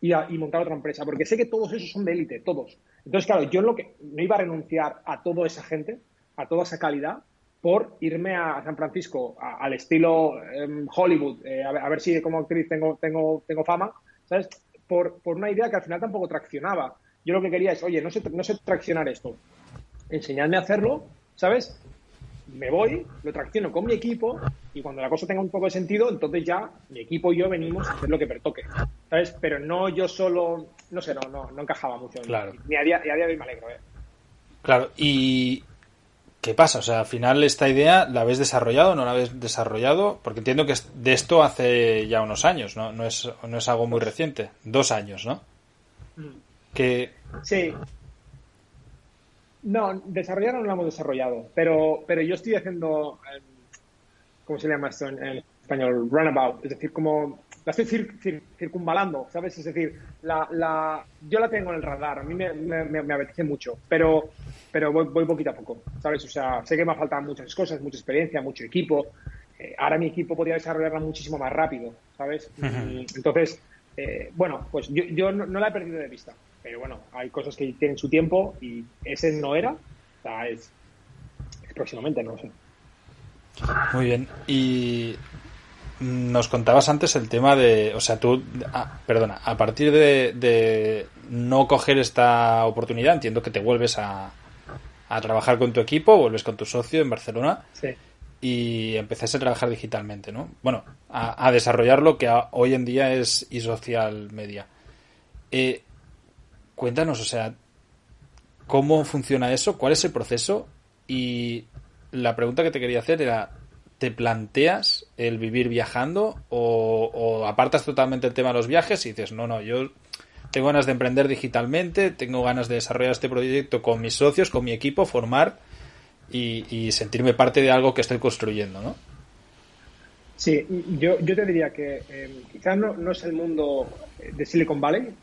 y montar otra empresa, porque sé que todos esos son de élite, todos. Entonces, claro, yo no iba a renunciar a toda esa gente, a toda esa calidad, por irme a San Francisco, al estilo Hollywood, a ver si como actriz tengo fama, ¿sabes? Por una idea que al final tampoco traccionaba. Yo lo que quería es, oye, no sé traccionar esto, enseñadme a hacerlo, ¿sabes? Me voy, lo tracciono con mi equipo y cuando la cosa tenga un poco de sentido, entonces ya mi equipo y yo venimos a hacer lo que pertoque, ¿sabes? Pero no yo solo, no sé, no encajaba mucho. Claro. Ni a día de hoy me alegro, ¿eh? Claro, ¿y qué pasa? O sea, al final esta idea, ¿la habéis desarrollado, no la habéis desarrollado? Porque entiendo que de esto hace ya unos años, ¿no? No es algo muy reciente. 2 años, ¿no? Que... Sí. No, desarrollar no lo hemos desarrollado, pero yo estoy haciendo, ¿cómo se llama esto en español? Runabout, es decir, como la estoy circunvalando, ¿sabes? Es decir, yo la tengo en el radar, a mí me apetece mucho, pero voy poquito a poco, ¿sabes? O sea, sé que me faltan muchas cosas, mucha experiencia, mucho equipo, ahora mi equipo podría desarrollarla muchísimo más rápido, ¿sabes? Uh-huh. Entonces, bueno, pues yo no la he perdido de vista. Pero bueno, hay cosas que tienen su tiempo y ese no era. O sea, es próximamente, no lo sé. Muy bien. Y nos contabas antes el tema de... O sea, tú... perdona. A partir de no coger esta oportunidad, entiendo que te vuelves a trabajar con tu equipo, vuelves con tu socio en Barcelona. Sí. Y empezaste a trabajar digitalmente, ¿no? Bueno, a desarrollar lo que hoy en día es iSocial Media. Cuéntanos, o sea, ¿cómo funciona eso? ¿Cuál es el proceso? Y la pregunta que te quería hacer era, ¿te planteas el vivir viajando o apartas totalmente el tema de los viajes y dices, no, yo tengo ganas de emprender digitalmente, tengo ganas de desarrollar este proyecto con mis socios, con mi equipo, formar y sentirme parte de algo que estoy construyendo, ¿no? Sí, yo te diría que quizás no es el mundo de Silicon Valley,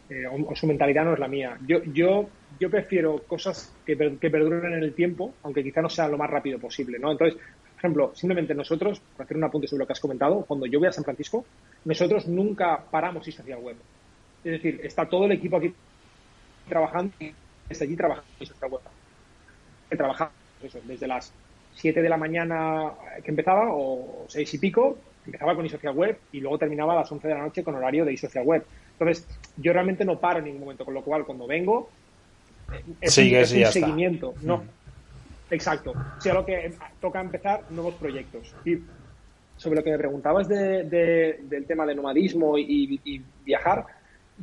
o su mentalidad no es la mía. Yo prefiero cosas que perduren en el tiempo, aunque quizás no sea lo más rápido posible, ¿no? Entonces, por ejemplo, simplemente nosotros, para hacer un apunte sobre lo que has comentado, cuando yo voy a San Francisco, nosotros nunca paramos iSocialWeb. Es decir, está todo el equipo aquí trabajando y desde allí trabajando iSocialWeb. Trabajamos eso, desde las 7 de la mañana que empezaba, o 6 y pico, empezaba con iSocialWeb y luego terminaba a las 11 de la noche con horario de iSocialWeb. Entonces, yo realmente no paro en ningún momento, con lo cual, cuando vengo, es un seguimiento. Está. No, exacto. O sea, lo que toca empezar nuevos proyectos. Y sobre lo que me preguntabas del tema de nomadismo y viajar,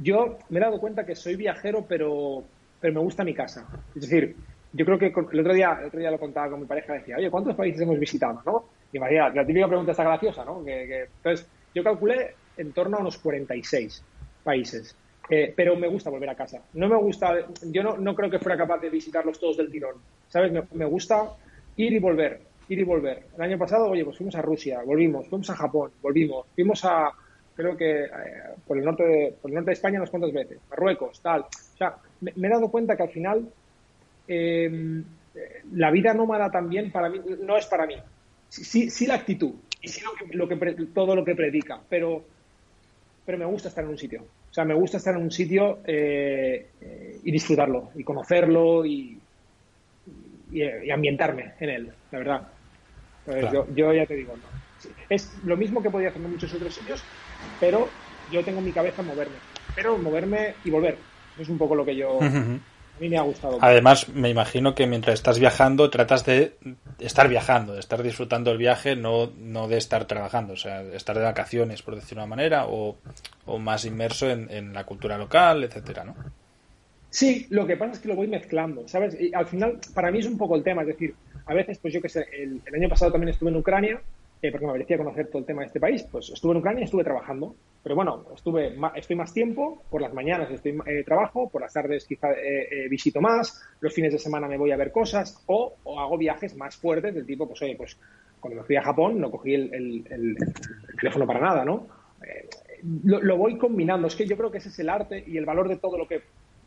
Yo me he dado cuenta que soy viajero, pero me gusta mi casa. Es decir, yo creo que el otro día lo contaba con mi pareja, decía, oye, ¿cuántos países hemos visitado, no? Y María, la típica pregunta está graciosa, ¿no? Entonces, yo calculé en torno a unos 46 países. Pero me gusta volver a casa. No me gusta, yo no creo que fuera capaz de visitarlos todos del tirón, ¿sabes? Me gusta ir y volver, ir y volver. El año pasado, oye, pues fuimos a Rusia, volvimos, fuimos a Japón, volvimos, fuimos a, creo que por el norte de España unas cuantas veces, Marruecos, tal. O sea, me he dado cuenta que al final la vida nómada también para mí, no es para mí. Sí la actitud, y sí todo lo que predica, pero me gusta estar en un sitio. O sea, me gusta estar en un sitio y disfrutarlo, y conocerlo, y ambientarme en él, la verdad. Pues claro. yo ya te digo, no. Sí. Es lo mismo que podía hacer en muchos otros sitios, pero yo tengo en mi cabeza moverme. Pero moverme y volver. Eso es un poco lo que yo... Uh-huh. A mí me ha gustado. Además, me imagino que mientras estás viajando, tratas de estar viajando, de estar disfrutando el viaje, no de estar trabajando, o sea, estar de vacaciones, por decirlo de una manera, o más inmerso en la cultura local, etcétera, ¿no? Sí, lo que pasa es que lo voy mezclando, ¿sabes? Y al final, para mí es un poco el tema, es decir, a veces, pues yo qué sé, el año pasado también estuve en Ucrania, porque me apetecía conocer todo el tema de este país, pues estuve en Ucrania y estuve trabajando. Pero bueno, estoy más tiempo, por las mañanas estoy trabajo, por las tardes quizá visito más, los fines de semana me voy a ver cosas o hago viajes más fuertes del tipo, pues oye, pues cuando me fui a Japón no cogí el teléfono para nada, ¿no? Lo voy combinando, es que yo creo que ese es el arte y el valor de todo lo que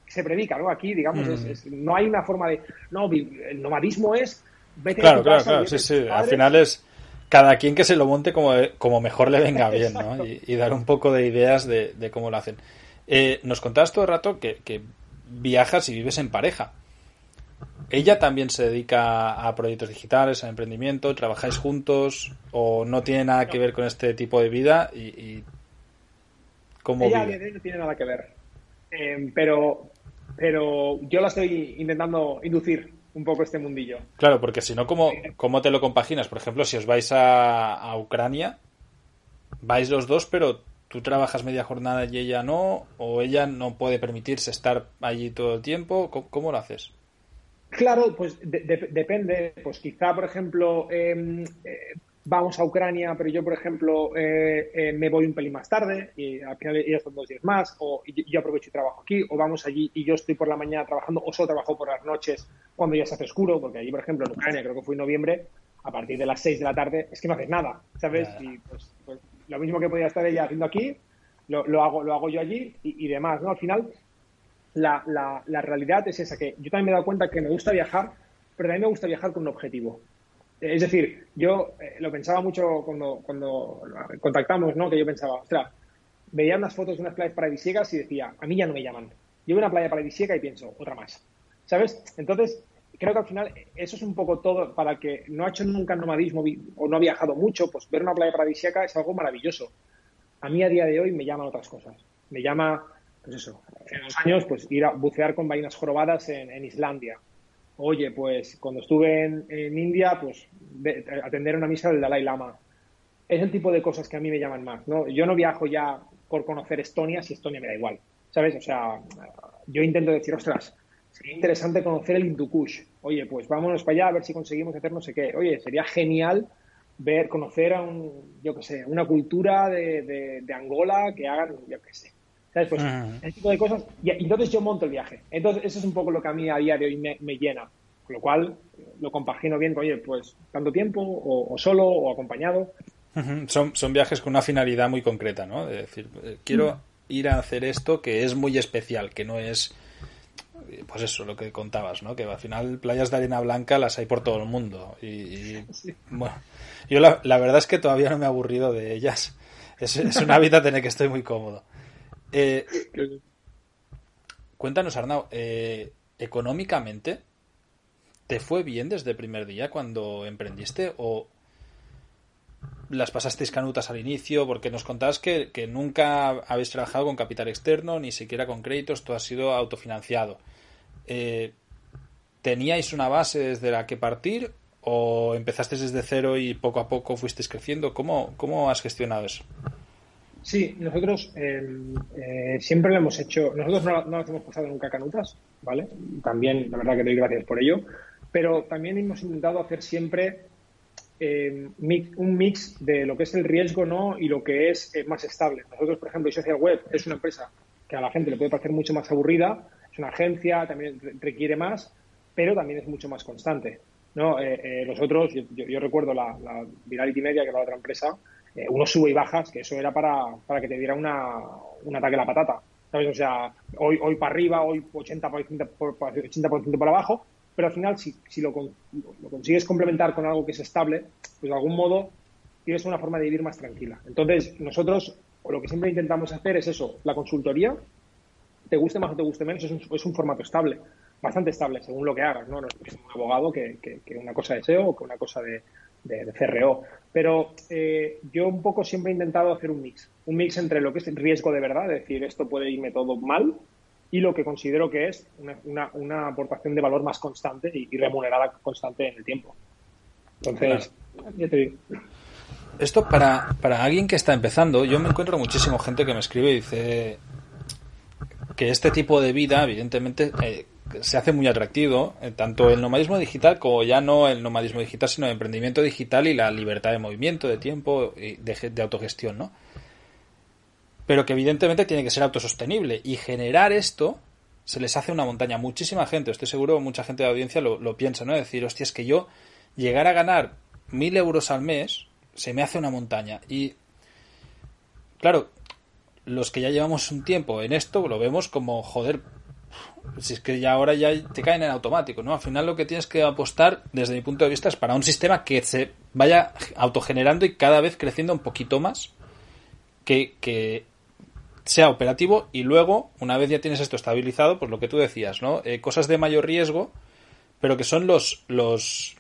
se predica, ¿no? Aquí, digamos, no hay una forma de... No, el nomadismo es... Vete a tu casa, claro, sí, al final es... Cada quien que se lo monte como mejor le venga bien, ¿no? Y dar un poco de ideas de cómo lo hacen. Nos contabas todo el rato que viajas y vives en pareja. ¿Ella también se dedica a proyectos digitales, a emprendimiento? ¿Trabajáis juntos? ¿O no tiene nada que ver con este tipo de vida? ¿Y cómo ella vive? No tiene nada que ver. Pero yo la estoy intentando inducir un poco este mundillo. Claro, porque si no, ¿cómo te lo compaginas? Por ejemplo, si os vais a Ucrania, vais los dos, pero tú trabajas media jornada y ella no, o ella no puede permitirse estar allí todo el tiempo. ¿Cómo lo haces? Claro, pues depende. Pues quizá, por ejemplo, vamos a Ucrania, pero yo, por ejemplo, me voy un pelín más tarde y al final ella son 2 días más, o yo aprovecho y trabajo aquí, o vamos allí y yo estoy por la mañana trabajando, o solo trabajo por las noches cuando ya se hace oscuro, porque allí, por ejemplo, en Ucrania, creo que fue en noviembre, a partir de las 6 de la tarde, es que no haces nada, ¿sabes? Y pues lo mismo que podía estar ella haciendo aquí, lo hago yo allí y demás, ¿no? Al final, la realidad es esa, que yo también me he dado cuenta que me gusta viajar, pero también me gusta viajar con un objetivo. Es decir, yo lo pensaba mucho cuando contactamos, ¿no? Que yo pensaba, ostras, veía unas fotos de unas playas paradisíacas y decía, a mí ya no me llaman. Yo veo una playa paradisíaca y pienso, otra más, ¿sabes? Entonces, creo que al final eso es un poco todo. Para el que no ha hecho nunca nomadismo o no ha viajado mucho, pues ver una playa paradisíaca es algo maravilloso. A mí a día de hoy me llaman otras cosas. Me llama, pues eso, hace 2 años, pues ir a bucear con ballenas jorobadas en Islandia. Oye, pues cuando estuve en India, pues atender una misa del Dalai Lama. Es el tipo de cosas que a mí me llaman más, ¿no? Yo no viajo ya por conocer Estonia, si Estonia me da igual, ¿sabes? O sea, yo intento decir, ostras, sería interesante conocer el Hindu Kush. Oye, pues vámonos para allá a ver si conseguimos hacer no sé qué. Oye, sería genial conocer a yo qué sé, una cultura de Angola que hagan, yo qué sé. ¿Sabes? Pues ese tipo de cosas. Y entonces yo monto el viaje. Entonces eso es un poco lo que a mí a día de hoy me llena. Con lo cual lo compagino bien con, oye, pues tanto tiempo o solo o acompañado. Uh-huh. Son viajes con una finalidad muy concreta, ¿no? Es decir, quiero ir a hacer esto que es muy especial, que no es, pues eso, lo que contabas, ¿no? Que al final playas de arena blanca las hay por todo el mundo. Y sí. Bueno, yo la verdad es que todavía no me he aburrido de ellas. Es un hábitat en el que estoy muy cómodo. Cuéntanos, Arnau, ¿económicamente te fue bien desde el primer día cuando emprendiste o las pasasteis canutas al inicio? Porque nos contabas que nunca habéis trabajado con capital externo, ni siquiera con créditos, todo ha sido autofinanciado. ¿Teníais una base desde la que partir o empezasteis desde cero y poco a poco fuisteis creciendo? ¿Cómo has gestionado eso? Sí, nosotros siempre lo hemos hecho. Nosotros no nos hemos pasado nunca canutas, ¿vale? También, la verdad que doy gracias por ello. Pero también hemos intentado hacer siempre un mix de lo que es el riesgo no y lo que es más estable. Nosotros, por ejemplo, iSocialWeb es una empresa que a la gente le puede parecer mucho más aburrida. Es una agencia, también requiere más, pero también es mucho más constante, ¿no? Los otros, yo recuerdo la Virality Media, que era la otra empresa, unos sube y bajas, que eso era para que te diera un ataque a la patata, ¿sabes? O sea, hoy para arriba, hoy 80% para abajo, pero al final, si lo consigues complementar con algo que es estable, pues de algún modo tienes una forma de vivir más tranquila. Entonces, nosotros lo que siempre intentamos hacer es eso, la consultoría, te guste más o te guste menos, es un formato estable, bastante estable, según lo que hagas, ¿no? No es un abogado que una cosa de SEO o que una cosa de CRO. Pero yo un poco siempre he intentado hacer un mix entre lo que es el riesgo de verdad, es decir, esto puede irme todo mal, y lo que considero que es una aportación de valor más constante y remunerada constante en el tiempo. Entonces, claro. Ya te digo. Esto para alguien que está empezando, yo me encuentro muchísimo gente que me escribe y dice que este tipo de vida, evidentemente, se hace muy atractivo, tanto el nomadismo digital como ya no el nomadismo digital, sino el emprendimiento digital y la libertad de movimiento, de tiempo y de autogestión, ¿no? Pero que evidentemente tiene que ser autosostenible, y generar esto se les hace una montaña. Muchísima gente, estoy seguro, mucha gente de la audiencia lo piensa, ¿no? Decir, hostia, es que yo llegar a ganar 1.000 euros al mes se me hace una montaña. Y claro, los que ya llevamos un tiempo en esto lo vemos como, joder, si es que ya ahora ya te caen en automático, ¿no? Al final lo que tienes que apostar, desde mi punto de vista, es para un sistema que se vaya autogenerando y cada vez creciendo un poquito más, que sea operativo, y luego, una vez ya tienes esto estabilizado, pues lo que tú decías, ¿no? Cosas de mayor riesgo, pero que son los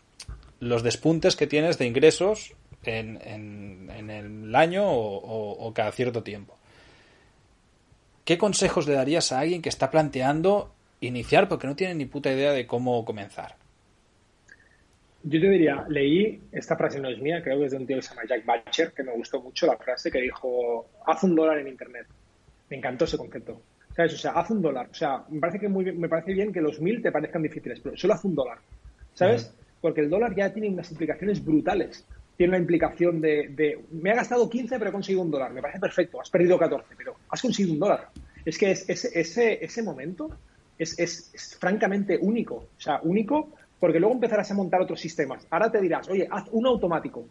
despuntes que tienes de ingresos en el año o cada cierto tiempo. ¿Qué consejos le darías a alguien que está planteando iniciar porque no tiene ni puta idea de cómo comenzar? Yo te diría, leí, esta frase no es mía, creo que es de un tío que se llama Jack Butcher, que me gustó mucho la frase que dijo, haz $1 en Internet. Me encantó ese concepto. ¿Sabes? O sea, haz $1. O sea, me parece bien que los 1.000 te parezcan difíciles, pero solo haz $1. ¿Sabes? Uh-huh. Porque el dólar ya tiene unas implicaciones brutales. Tiene una implicación de me ha gastado 15 pero he conseguido $1, me parece perfecto, has perdido 14 pero has conseguido $1. Es que ese momento es francamente único, o sea, único, porque luego empezarás a montar otros sistemas. Ahora te dirás, oye, haz uno automático,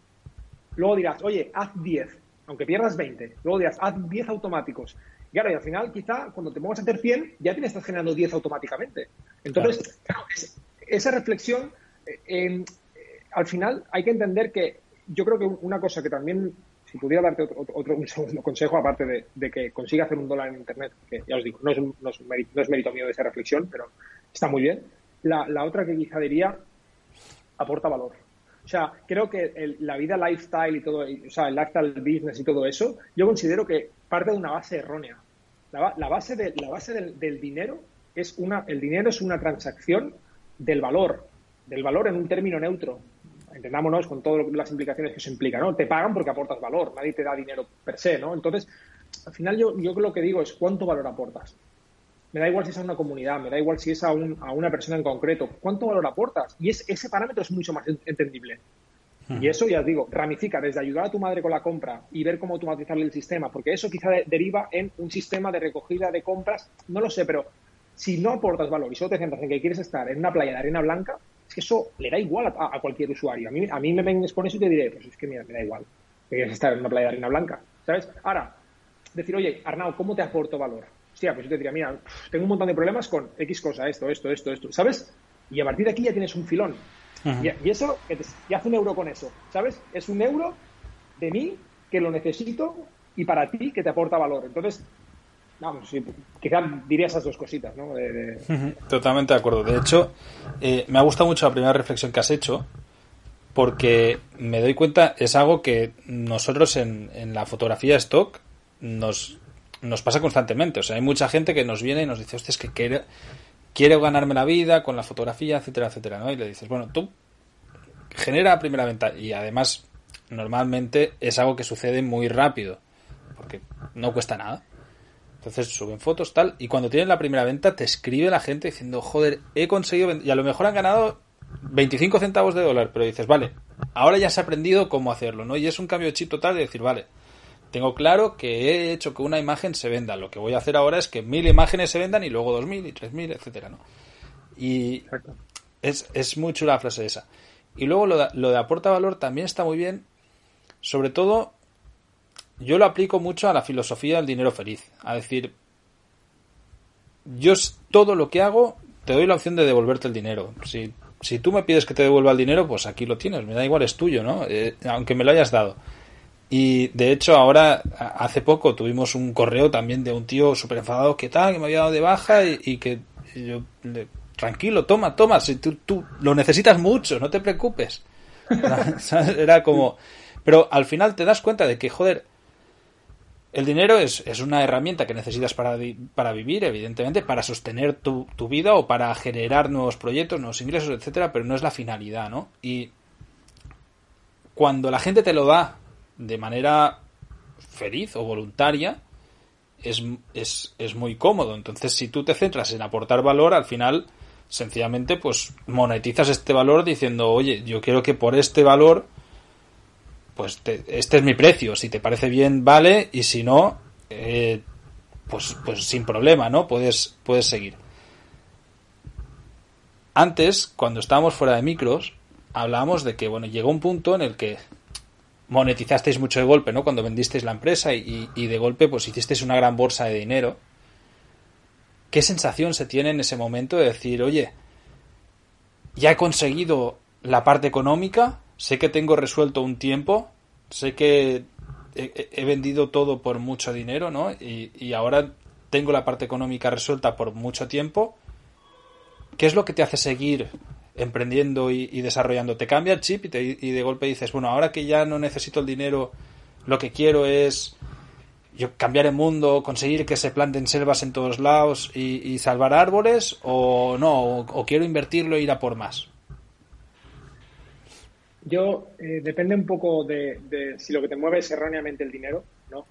luego dirás, oye, haz 10 aunque pierdas 20, luego dirás, haz 10 automáticos, y ahora, y al final quizá cuando te pongas a hacer 100 ya te estás generando 10 automáticamente. Entonces, claro, esa reflexión, al final hay que entender que yo creo que una cosa que también, si pudiera darte un segundo consejo, aparte de que consiga hacer $1 en Internet, que ya os digo, no es mérito mío de esa reflexión, pero está muy bien. La otra que quizá diría, aporta valor. O sea, creo que la vida lifestyle y todo, o sea, el lifestyle business y todo eso, yo considero que parte de una base errónea. La base del dinero es el dinero es una transacción del valor en un término neutro. Entendámonos con todas las implicaciones que eso implica, ¿no? Te pagan porque aportas valor, nadie te da dinero per se, ¿no? Entonces, al final yo lo que digo es cuánto valor aportas. Me da igual si es a una comunidad, me da igual si es a una persona en concreto. ¿Cuánto valor aportas? Y ese parámetro es mucho más entendible. Y eso, ya os digo, ramifica desde ayudar a tu madre con la compra y ver cómo automatizarle el sistema, porque eso quizá deriva en un sistema de recogida de compras, no lo sé, pero si no aportas valor y solo te centras en que quieres estar en una playa de arena blanca, es que eso le da igual a cualquier usuario. A mí me vengas con eso y te diré, pues es que mira, me da igual, que quieres estar en una playa de arena blanca, ¿sabes? Ahora, decir, oye, Arnau, ¿cómo te aporto valor? Hostia, pues yo te diría, mira, tengo un montón de problemas con X cosa, esto, ¿sabes? Y a partir de aquí ya tienes un filón. Y eso, y haz $1 con eso, ¿sabes? Es $1 de mí que lo necesito y para ti que te aporta valor. Entonces, vamos, sí, quizás diría esas dos cositas, ¿no? Totalmente de acuerdo. De hecho, me ha gustado mucho la primera reflexión que has hecho, porque me doy cuenta, es algo que nosotros en la fotografía stock nos pasa constantemente. O sea, hay mucha gente que nos viene y nos dice, hostia, es que quiero ganarme la vida con la fotografía, etcétera, etcétera, ¿no? Y le dices, bueno, tú genera primera venta. Y además, normalmente es algo que sucede muy rápido. porque no cuesta nada. Entonces suben fotos, tal, y cuando tienen la primera venta te escribe la gente diciendo, joder, he conseguido, y a lo mejor han ganado 25 centavos de dólar, pero dices, vale, ahora ya se ha aprendido cómo hacerlo, ¿no? Y es un cambio de chip total de decir, vale, tengo claro que he hecho que una imagen se venda, lo que voy a hacer ahora es que 1000 imágenes se vendan y luego 2000 y 3000, etcétera, ¿no? Y es muy chula la frase esa. Y luego lo de aporta valor también está muy bien, sobre todo yo lo aplico mucho a la filosofía del dinero feliz, a decir, yo todo lo que hago te doy la opción de devolverte el dinero, si tú me pides que te devuelva el dinero, pues aquí lo tienes, me da igual, es tuyo, ¿no? Aunque me lo hayas dado. Y de hecho ahora, hace poco tuvimos un correo también de un tío súper enfadado que tal, que me había dado de baja y que y yo le... Tranquilo, toma, si tú lo necesitas mucho, no te preocupes. Era como... Pero al final te das cuenta de que, joder, el dinero es una herramienta que necesitas para vivir, evidentemente, para sostener tu vida o para generar nuevos proyectos, nuevos ingresos, etcétera, pero no es la finalidad, ¿no? Y cuando la gente te lo da de manera feliz o voluntaria, es muy cómodo. Entonces, si tú te centras en aportar valor, al final... sencillamente pues monetizas este valor diciendo, oye, yo quiero que por este valor pues este es mi precio, si te parece bien vale, y si no pues sin problema, ¿no? Puedes seguir. Antes, cuando estábamos fuera de micros, hablábamos de que, bueno, llegó un punto en el que monetizasteis mucho de golpe, ¿no? Cuando vendisteis la empresa y de golpe pues hicisteis una gran bolsa de dinero. ¿Qué sensación se tiene en ese momento de decir, oye, ya he conseguido la parte económica, sé que tengo resuelto un tiempo, sé que he vendido todo por mucho dinero, ¿no? Y ahora tengo la parte económica resuelta por mucho tiempo. ¿Qué es lo que te hace seguir emprendiendo y desarrollando? ¿Te cambia el chip y de golpe dices, bueno, ahora que ya no necesito el dinero, lo que quiero es... yo cambiar el mundo, conseguir que se planten selvas en todos lados y salvar árboles, o no, o quiero invertirlo e ir a por más? Yo, depende un poco de si lo que te mueve es erróneamente el dinero, ¿no?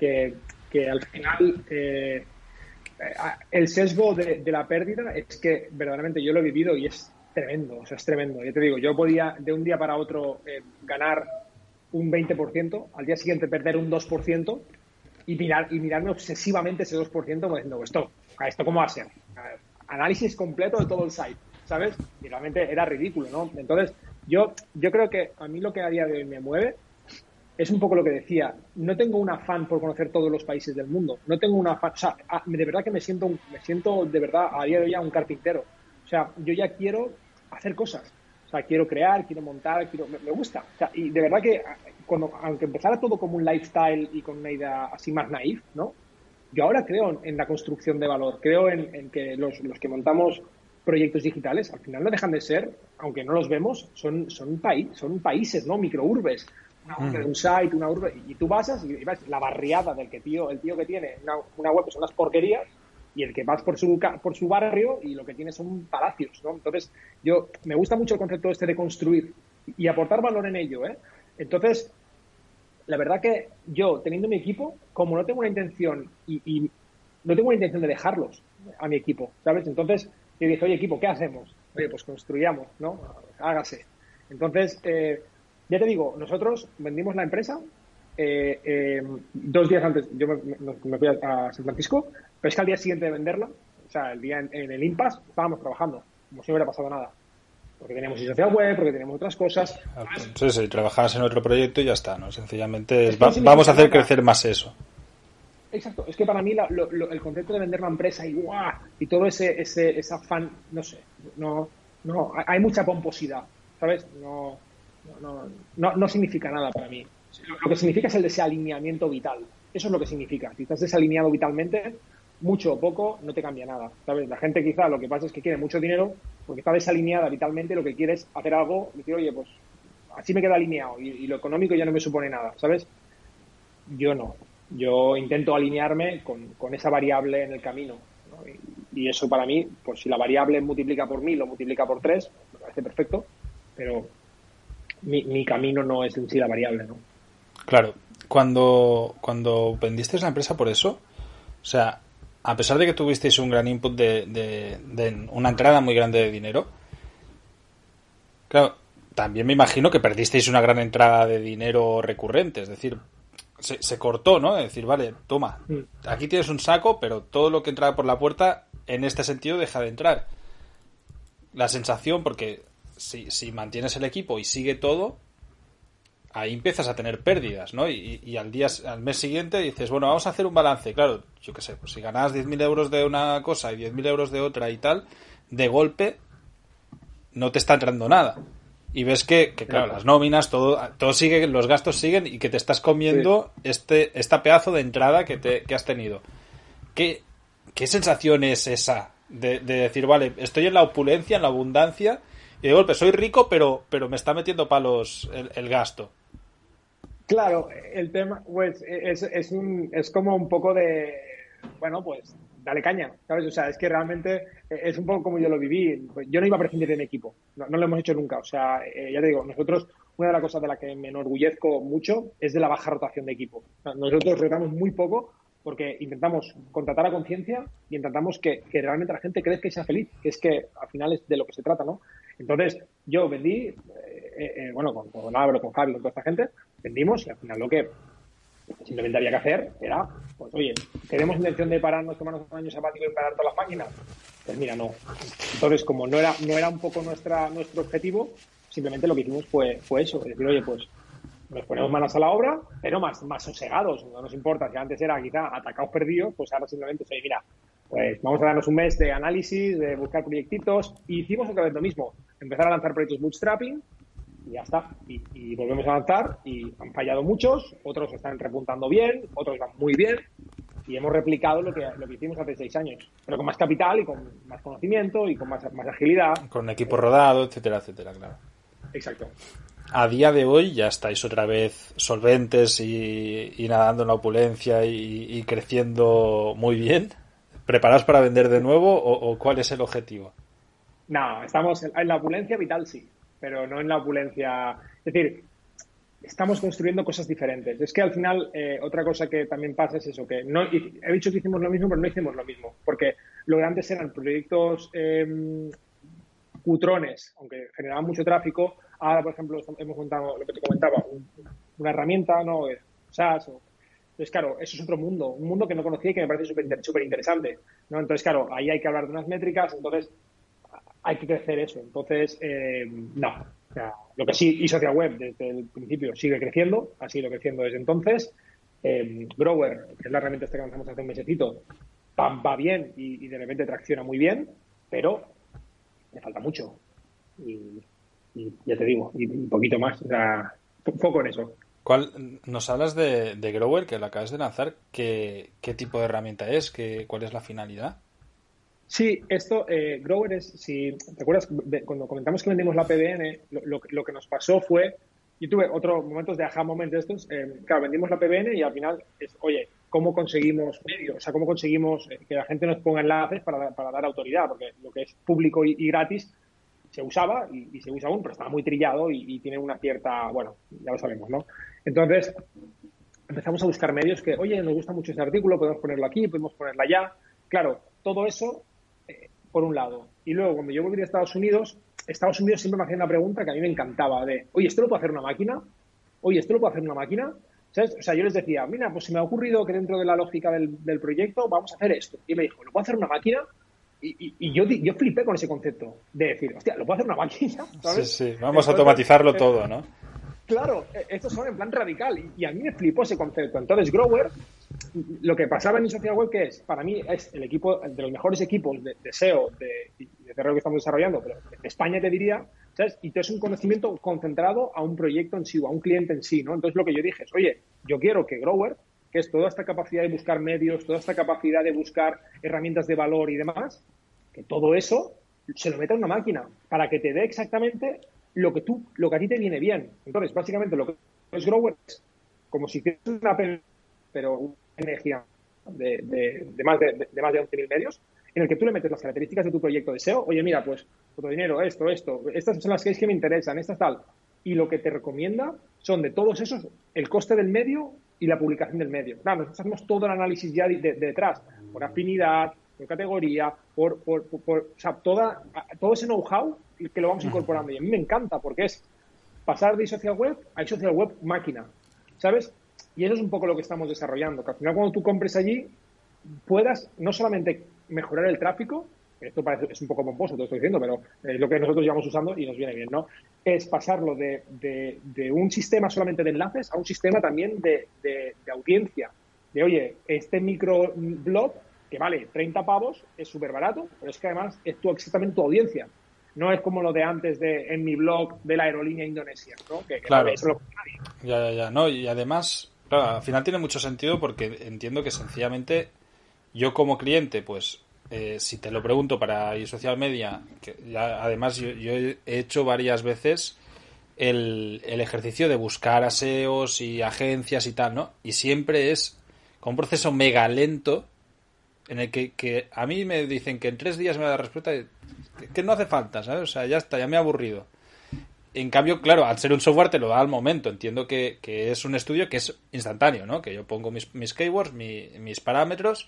Que al final el sesgo de la pérdida es que verdaderamente yo lo he vivido y es tremendo, o sea, es tremendo. Ya te digo, yo podía de un día para otro ganar un 20%, al día siguiente perder un 2%, Y mirarme obsesivamente ese 2% como diciendo, ¿esto cómo va a ser? Análisis completo de todo el site, ¿sabes? Y realmente era ridículo, ¿no? Entonces, yo creo que a mí lo que a día de hoy me mueve es un poco lo que decía. No tengo un afán por conocer todos los países del mundo. No tengo un afán... O sea, de verdad que me siento de verdad a día de hoy ya un carpintero. O sea, yo ya quiero hacer cosas. O sea, quiero crear, quiero montar, me gusta. O sea, y de verdad que... aunque empezara todo como un lifestyle y con una idea así más naif, ¿no? Yo ahora creo en la construcción de valor, creo en que los que montamos proyectos digitales, al final no dejan de ser, aunque no los vemos, son países, ¿no? Microurbes, una urbe de un site, una urbe, y tú pasas y vas la barriada del que el tío que tiene una web, que son las porquerías, y el que vas por su barrio y lo que tiene son palacios, ¿no? Entonces, me gusta mucho el concepto este de construir y aportar valor en ello, ¿eh? Entonces, la verdad que yo, teniendo mi equipo, como no tengo una intención y no tengo una intención de dejarlos a mi equipo, ¿sabes? Entonces, yo dije, oye, equipo, ¿qué hacemos? Oye, pues construyamos, ¿no? Hágase. Entonces, ya te digo, nosotros vendimos la empresa 2 días antes. Yo me fui a San Francisco, pero es que al día siguiente de venderla, o sea, el día en el impasse, estábamos trabajando, como si no hubiera pasado nada. Porque teníamos iSocialWeb, porque teníamos otras cosas. Sí, trabajabas en otro proyecto y ya está, ¿no? Sencillamente vamos a hacer crecer más eso. Exacto, es que para mí el concepto de vender la empresa y ¡guau! Y todo ese afán, no sé, no, hay mucha pomposidad, ¿sabes? No significa nada para mí. Lo que significa es el desalineamiento vital. Eso es lo que significa. Si estás desalineado vitalmente, mucho o poco, no te cambia nada, ¿sabes? La gente quizá lo que pasa es que quiere mucho dinero porque está desalineada vitalmente, lo que quiere es hacer algo, decir, oye, pues así me queda alineado y lo económico ya no me supone nada, ¿sabes? Yo no. Yo intento alinearme con esa variable en el camino, ¿no? Y eso para mí, pues si la variable multiplica por 1000 o multiplica por 3, me parece perfecto, pero mi camino no es en sí la variable, ¿no? Claro. cuando vendisteis la empresa por eso, o sea, a pesar de que tuvisteis un gran input de una entrada muy grande de dinero, claro, también me imagino que perdisteis una gran entrada de dinero recurrente, es decir, se cortó, ¿no? Es decir, vale, toma, aquí tienes un saco, pero todo lo que entraba por la puerta, en este sentido, deja de entrar. La sensación, porque si mantienes el equipo y sigue todo, ahí empiezas a tener pérdidas, ¿no? Y al mes siguiente dices, bueno, vamos a hacer un balance. Claro, yo qué sé, pues si ganabas 10.000 euros de una cosa y 10.000 euros de otra y tal, de golpe no te está entrando nada. Y ves que claro, las nóminas, todo sigue, los gastos siguen, y que te estás comiendo esta pedazo de entrada que has tenido. ¿Qué sensación es esa? De decir, vale, estoy en la opulencia, en la abundancia, y de golpe soy rico, pero me está metiendo palos el gasto. Claro, el tema, pues, es como un poco de, bueno, pues, dale caña, ¿sabes? O sea, es que realmente es un poco como yo lo viví. Yo no iba a prescindir de mi equipo, no lo hemos hecho nunca. O sea, ya te digo, nosotros, una de las cosas de las que me enorgullezco mucho es de la baja rotación de equipo. Nosotros rotamos muy poco porque intentamos contratar a conciencia y intentamos que realmente la gente crezca y sea feliz, que es que al final es de lo que se trata, ¿no? Entonces, yo vendí, bueno, con Álvaro, con Javi, con toda esta gente, vendimos, y al final lo que simplemente había que hacer era, pues oye, ¿tenemos intención de pararnos, tomarnos un año sabático y parar todas las páginas? Pues mira, no. Entonces, como no era un poco nuestro objetivo, simplemente lo que hicimos fue eso, es decir, oye, pues nos ponemos manos a la obra, pero más sosegados, no nos importa, si antes era quizá atacados perdidos, pues ahora simplemente, oye, mira, pues vamos a darnos un mes de análisis, de buscar proyectitos, y hicimos otra vez lo mismo, empezar a lanzar proyectos bootstrapping, y ya está, y volvemos a lanzar, y han fallado muchos, otros están repuntando bien, otros van muy bien, y hemos replicado lo que hicimos hace 6 años, pero con más capital y con más conocimiento y con más agilidad. Con un equipo rodado, etcétera, etcétera, claro. Exacto. A día de hoy ya estáis otra vez solventes y nadando en la opulencia y creciendo muy bien. ¿Preparados para vender de nuevo o cuál es el objetivo? No, estamos en la opulencia vital, sí, pero no en la opulencia... Es decir, estamos construyendo cosas diferentes. Es que al final, otra cosa que también pasa es eso, que no, he dicho que hicimos lo mismo, pero no hicimos lo mismo, porque lo que antes eran proyectos cutrones, aunque generaban mucho tráfico. Ahora, por ejemplo, hemos montado, lo que te comentaba, una herramienta, ¿no? O SaaS, entonces, claro, eso es otro mundo, un mundo que no conocía y que me parece súper interesante, ¿no? Entonces, claro, ahí hay que hablar de unas métricas, entonces hay que crecer eso. Entonces, no, o sea, lo que sí, iSocialWeb desde el principio sigue creciendo, ha seguido creciendo desde entonces. Grower, que es la herramienta esta que lanzamos hace un mesecito, va bien y de repente tracciona muy bien, pero le falta mucho. Y ya te digo, y un poquito más, o sea, foco en eso. ¿Cuál, nos hablas de Grower, que lo acabas de lanzar, ¿qué tipo de herramienta es? ¿Cuál es la finalidad? Sí, esto, Grower es, si te acuerdas, cuando comentamos que vendimos la PBN, lo que nos pasó fue, yo tuve otros momentos de aha moment de estos, claro, vendimos la PBN y al final es, oye, ¿cómo conseguimos medios? O sea, ¿cómo conseguimos que la gente nos ponga enlaces para dar autoridad? Porque lo que es público y gratis se usaba y se usa aún, pero estaba muy trillado y tiene una cierta... Bueno, ya lo sabemos, ¿no? Entonces, empezamos a buscar medios que, oye, nos gusta mucho este artículo, podemos ponerlo aquí, podemos ponerlo allá. Claro, todo eso, por un lado. Y luego, cuando yo volví a Estados Unidos siempre me hacían una pregunta que a mí me encantaba, de, oye, ¿esto lo puede hacer una máquina? Oye, ¿esto lo puede hacer una máquina? ¿Sabes? O sea, yo les decía, mira, pues se me ha ocurrido que dentro de la lógica del proyecto vamos a hacer esto. Y me dijo, ¿lo puede hacer una máquina? Y yo flipé con ese concepto de decir, hostia, ¿lo puede hacer una máquina? ¿Sabes? Sí, sí, vamos a automatizarlo todo, ¿no? Claro, estos son en plan radical y a mí me flipó ese concepto. Entonces, Grower, lo que pasaba en iSocialWeb, que es, para mí, es el equipo de los mejores equipos de SEO, de CRO que estamos desarrollando, pero de España te diría, ¿sabes? Y todo es un conocimiento concentrado a un proyecto en sí o a un cliente en sí, ¿no? Entonces, lo que yo dije es, oye, yo quiero que Grower, que es toda esta capacidad de buscar medios, toda esta capacidad de buscar herramientas de valor y demás, que todo eso se lo meta en una máquina para que te dé exactamente lo que a ti te viene bien. Entonces, básicamente, lo que es Grower es como si tienes una PBN, pero una energía de más de 11.000 medios, en el que tú le metes las características de tu proyecto de SEO. Oye, mira, pues, otro dinero, esto, estas son las que me interesan, estas tal. Y lo que te recomienda son de todos esos, el coste del medio y la publicación del medio. Claro, nosotros hacemos todo el análisis ya detrás, por afinidad, por categoría, o sea, todo ese know-how que lo vamos incorporando. Y a mí me encanta porque es pasar de iSocialWeb a iSocialWeb máquina, ¿sabes? Y eso es un poco lo que estamos desarrollando, que al final cuando tú compres allí puedas no solamente mejorar el tráfico, esto parece, es un poco pomposo, te lo estoy diciendo, pero es lo que nosotros llevamos usando y nos viene bien, ¿no? Es pasarlo de un sistema solamente de enlaces a un sistema también de audiencia. De, oye, este micro blog que vale 30 pavos, es súper barato, pero es que además es exactamente tu audiencia. No es como lo de antes de en mi blog de la aerolínea Indonesia, ¿no? Que claro, eso lo... Ya. No, y además, claro, al final tiene mucho sentido porque entiendo que sencillamente yo como cliente, pues... si te lo pregunto para iSocial Media, que ya, además yo he hecho varias veces el ejercicio de buscar aseos y agencias y tal, ¿no? Y siempre es con un proceso mega lento en el que a mí me dicen que en 3 días me da la respuesta y, que no hace falta, ¿sabes? O sea, ya está, ya me he aburrido. En cambio, claro, al ser un software te lo da al momento. Entiendo que es un estudio que es instantáneo, ¿no? Que yo pongo mis keywords, mis parámetros...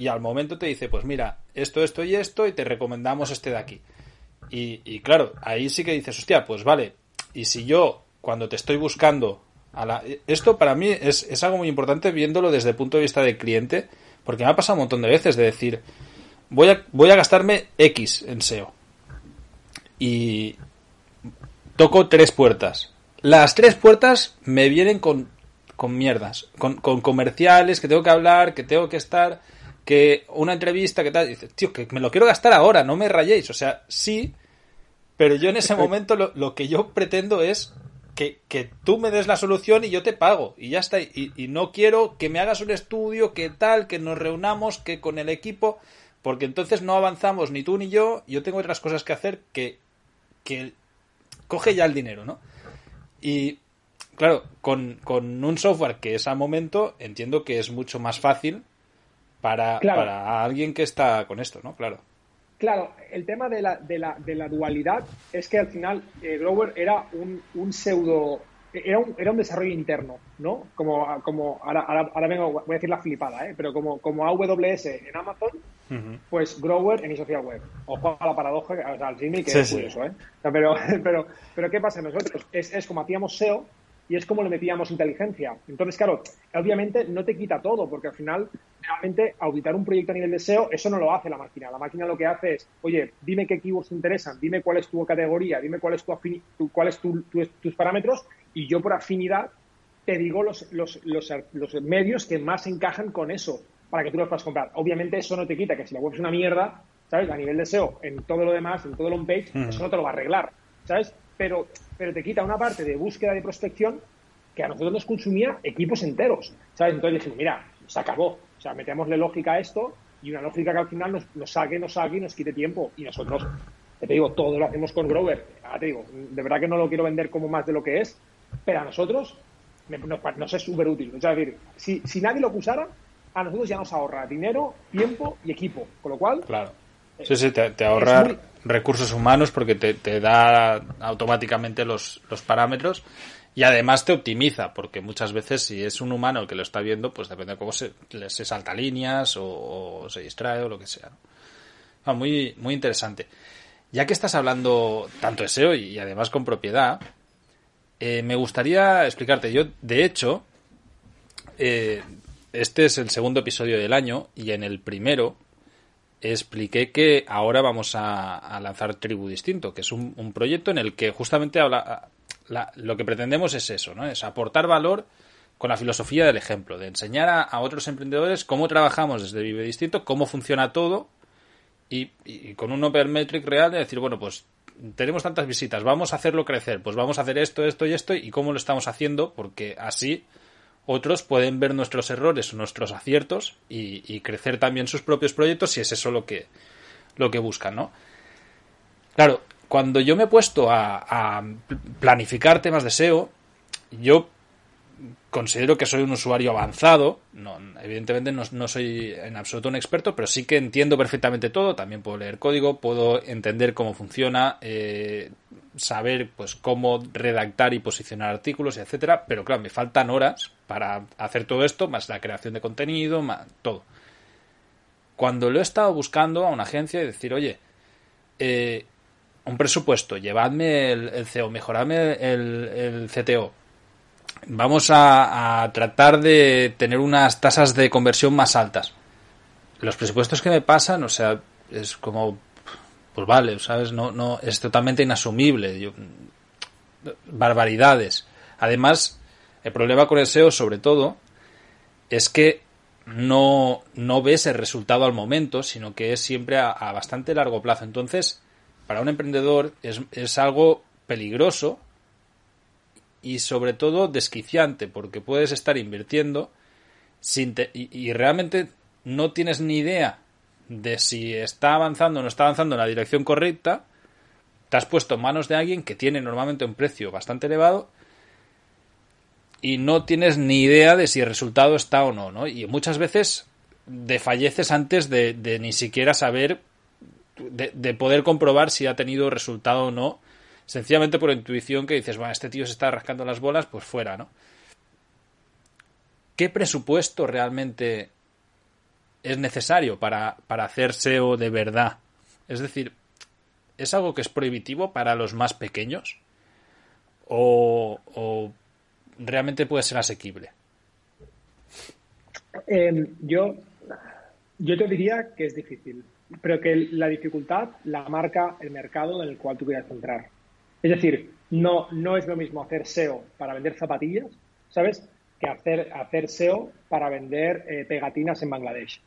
Y al momento te dice, pues mira, esto y esto, y te recomendamos este de aquí. Y claro, ahí sí que dices, hostia, pues vale. Y si yo, cuando te estoy buscando... Esto para mí es algo muy importante viéndolo desde el punto de vista del cliente, porque me ha pasado un montón de veces de decir, voy a gastarme X en SEO. Y toco 3 puertas. Las 3 puertas me vienen con mierdas, con comerciales, que tengo que hablar, que tengo que estar... que una entrevista, que tal, dices, tío, que me lo quiero gastar ahora, no me rayéis, o sea, sí, pero yo en ese momento lo que yo pretendo es que tú me des la solución y yo te pago, y ya está, y no quiero que me hagas un estudio, que tal, que nos reunamos, que con el equipo, porque entonces no avanzamos ni tú ni yo tengo otras cosas que hacer que coge ya el dinero, ¿no? Y claro, con un software que es al momento, entiendo que es mucho más fácil para alguien que está con esto, ¿no? Claro, el tema de la dualidad es que al final Grower era un pseudo, era un desarrollo interno, ¿no? Como ahora vengo, voy a decir la flipada, pero como AWS en Amazon, pues Grower en iSocialWeb. Ojo a la paradoja, o sea, al cine, que sí, es curioso, sí. Pero ¿qué pasa? Nosotros es como hacíamos SEO y es como le metíamos inteligencia. Entonces, claro, obviamente no te quita todo, porque al final... Realmente auditar un proyecto a nivel de SEO, eso no lo hace la máquina. La máquina lo que hace es, oye, dime qué keywords te interesan, dime cuál es tu categoría, dime cuál es tus parámetros y yo por afinidad te digo los medios que más encajan con eso para que tú los puedas comprar. Obviamente eso no te quita, que si la web es una mierda, ¿sabes? A nivel de SEO, en todo lo demás, en todo el homepage, eso no te lo va a arreglar, ¿sabes? Pero te quita una parte de búsqueda de prospección que a nosotros nos consumía equipos enteros, ¿sabes? Entonces dijimos, mira, se acabó. O sea, metémosle lógica a esto y una lógica que al final nos saque y nos quite tiempo. Y nosotros, te digo, todo lo hacemos con Grower. Ahora te digo, de verdad que no lo quiero vender como más de lo que es, pero a nosotros nos es súper útil. O sea, es decir, si nadie lo usara, a nosotros ya nos ahorra dinero, tiempo y equipo. Con lo cual... Claro. Sí, te ahorra recursos humanos porque te da automáticamente los parámetros. Y además te optimiza, porque muchas veces si es un humano el que lo está viendo, pues depende de cómo se salta líneas o se distrae o lo que sea, ¿no? Ah, muy, muy interesante. Ya que estás hablando tanto de SEO y además con propiedad, me gustaría explicarte. Yo, de hecho, este es el 2º episodio del año y en el 1º expliqué que ahora vamos a lanzar Tribu Distinto, que es un proyecto en el que justamente lo que pretendemos es eso, ¿no? Es aportar valor con la filosofía del ejemplo, de enseñar a otros emprendedores cómo trabajamos desde Vividistinto, cómo funciona todo y con un open metric real de decir, bueno, pues tenemos tantas visitas, vamos a hacerlo crecer, pues vamos a hacer esto y cómo lo estamos haciendo, porque así otros pueden ver nuestros errores o nuestros aciertos y crecer también sus propios proyectos si es eso lo que buscan, ¿no? Claro, cuando yo me he puesto a planificar temas de SEO, yo considero que soy un usuario avanzado. No, evidentemente no soy en absoluto un experto, pero sí que entiendo perfectamente todo. También puedo leer código, puedo entender cómo funciona, saber pues cómo redactar y posicionar artículos, etcétera, pero claro, me faltan horas para hacer todo esto, más la creación de contenido, más todo. Cuando lo he estado buscando a una agencia y decir, oye, un presupuesto, llevadme el CEO, mejoradme el CTO, vamos a tratar de tener unas tasas de conversión más altas. Los presupuestos que me pasan, o sea, es como, pues vale, ¿sabes? No, es totalmente inasumible. Barbaridades. Además, el problema con el SEO, sobre todo, es que no ves el resultado al momento, sino que es siempre a bastante largo plazo. Entonces, para un emprendedor es algo peligroso y sobre todo desquiciante, porque puedes estar invirtiendo y realmente no tienes ni idea de si está avanzando o no está avanzando en la dirección correcta. Te has puesto en manos de alguien que tiene normalmente un precio bastante elevado y no tienes ni idea de si el resultado está o no, ¿no? Y muchas veces desfalleces antes de ni siquiera saber, de poder comprobar si ha tenido resultado o no, sencillamente por intuición, que dices, bueno, este tío se está rascando las bolas, pues fuera, ¿no? ¿Qué presupuesto realmente es necesario para hacer SEO de verdad? Es decir, ¿es algo que es prohibitivo para los más pequeños? ¿O realmente puede ser asequible? Yo te diría que es difícil, pero que la dificultad la marca el mercado en el cual tú quieras entrar. Es decir, no es lo mismo hacer SEO para vender zapatillas, ¿sabes?, que hacer SEO para vender pegatinas en Bangladesh,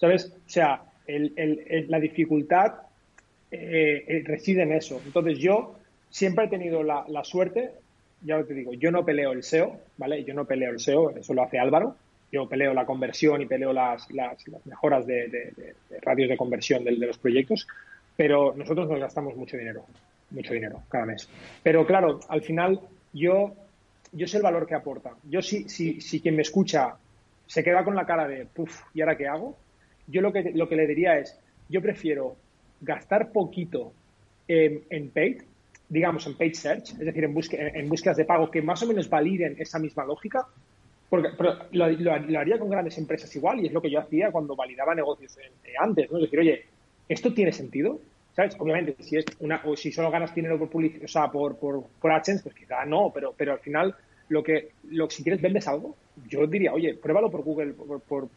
¿sabes? O sea, la dificultad reside en eso. Entonces, yo siempre he tenido la suerte, ya te digo, yo no peleo el SEO, ¿vale? Yo no peleo el SEO, eso lo hace Álvaro. Yo peleo la conversión y peleo las mejoras de ratios de conversión de los proyectos, pero nosotros nos gastamos mucho dinero cada mes. Pero claro, al final yo sé el valor que aporta. Yo si quien me escucha se queda con la cara de puff, ¿y ahora qué hago? Yo lo que le diría es, yo prefiero gastar poquito en paid, digamos en paid search, es decir, en búsquedas de pago que más o menos validen esa misma lógica, porque pero lo haría con grandes empresas igual, y es lo que yo hacía cuando validaba negocios antes, ¿no? Es decir, oye, ¿esto tiene sentido? ¿Sabes? Obviamente, si solo ganas dinero por publicidad, o sea, por AdSense, pues quizá no, pero al final, si quieres vendes algo, yo diría, oye, pruébalo por Google, por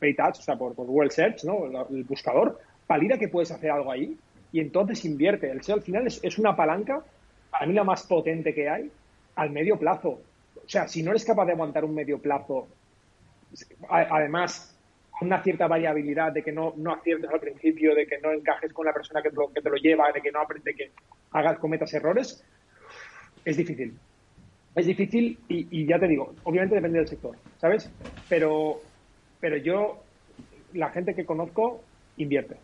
Paid Ads, o sea, por Google Search, ¿no? El buscador, valida que puedes hacer algo ahí, y entonces invierte. El SEO al final es una palanca, para mí la más potente que hay, al medio plazo. O sea, si no eres capaz de aguantar un medio plazo, además, una cierta variabilidad de que no aciertes al principio, de que no encajes con la persona que te lo lleva, de que no aprende, que cometas errores, es difícil. Es difícil y ya te digo, obviamente depende del sector, ¿sabes? Pero yo, la gente que conozco, invierte